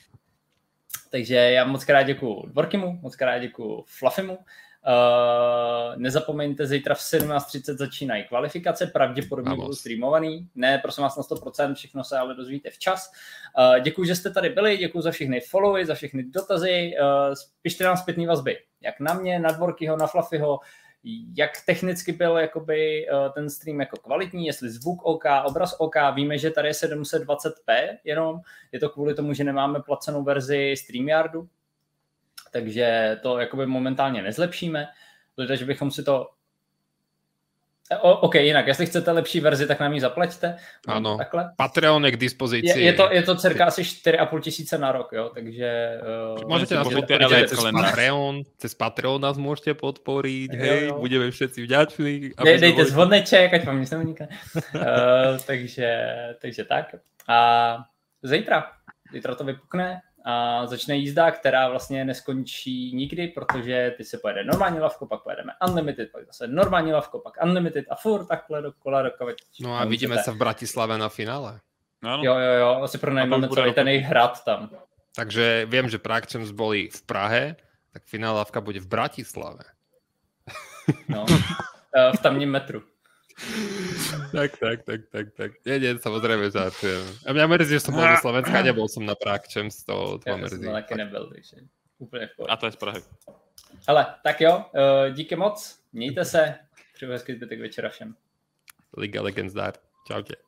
Takže já moc krát děkuju Dvorkymu, moc krát děkuju Fluffymu. Uh, nezapomeňte, zítra v sedmnáct třicet začínají kvalifikace, pravděpodobně budou streamovaný. Ne, prosím vás, na sto procent, všechno se ale dozvíte včas. Uh, děkuji, že jste tady byli, děkuji za všechny followy, za všechny dotazy. Uh, pište nám zpětný vazby, jak na mě, na Dvorkyho, na Fluffyho, jak technicky byl jakoby ten stream jako kvalitní, jestli zvuk OK, obraz OK, víme, že tady je sedm set dvacet pé jenom, je to kvůli tomu, že nemáme placenou verzi StreamYardu, takže to jakoby momentálně nezlepšíme, protože bychom si to... O, OK, jinak, jestli chcete lepší verzi, tak nám ji zaplaťte. Ano, takhle. Patreon je k dispozici. Je, je, to, je to cirka asi čtyři a půl tisíce na rok, jo, takže... Můžete nás podporovat cez Patreon, cez Patreon nás můžete podporit, hej, jo, jo. Budeme všetci vďační. Dej, dejte boli... zvoneček, ať vám nic neunikne. uh, takže, takže tak. A zítra, zítra to vypukne. A začne jízda, která vlastně neskončí nikdy, protože teď se pojede normální lavko, pak pojedeme unlimited, pak zase normální lavko, pak unlimited a furt takhle dokola dokola. No a vidíme se v Bratislave na finále. No, jo, jo, jo, asi pronajmeme celý ten jejich hrad tam. Takže vím, že Prague Champs byli v Prahe, tak finále lavka bude v Bratislave. No, v tamním metru. Tak, tak, tak, tak, tak. Nie, nie, samozrejme žartujem. A mňa mrzí, že som bol do Slovenska, nebol som na Prague Champs, to, to ja, ma mrzí. Ja som také nebyl, takže úplne v pohodě. A to je z Prahy. Hele, tak jo, díky moc, mějte se, přeju hezký zbytek večera všem. Liga Legends dar, čaute.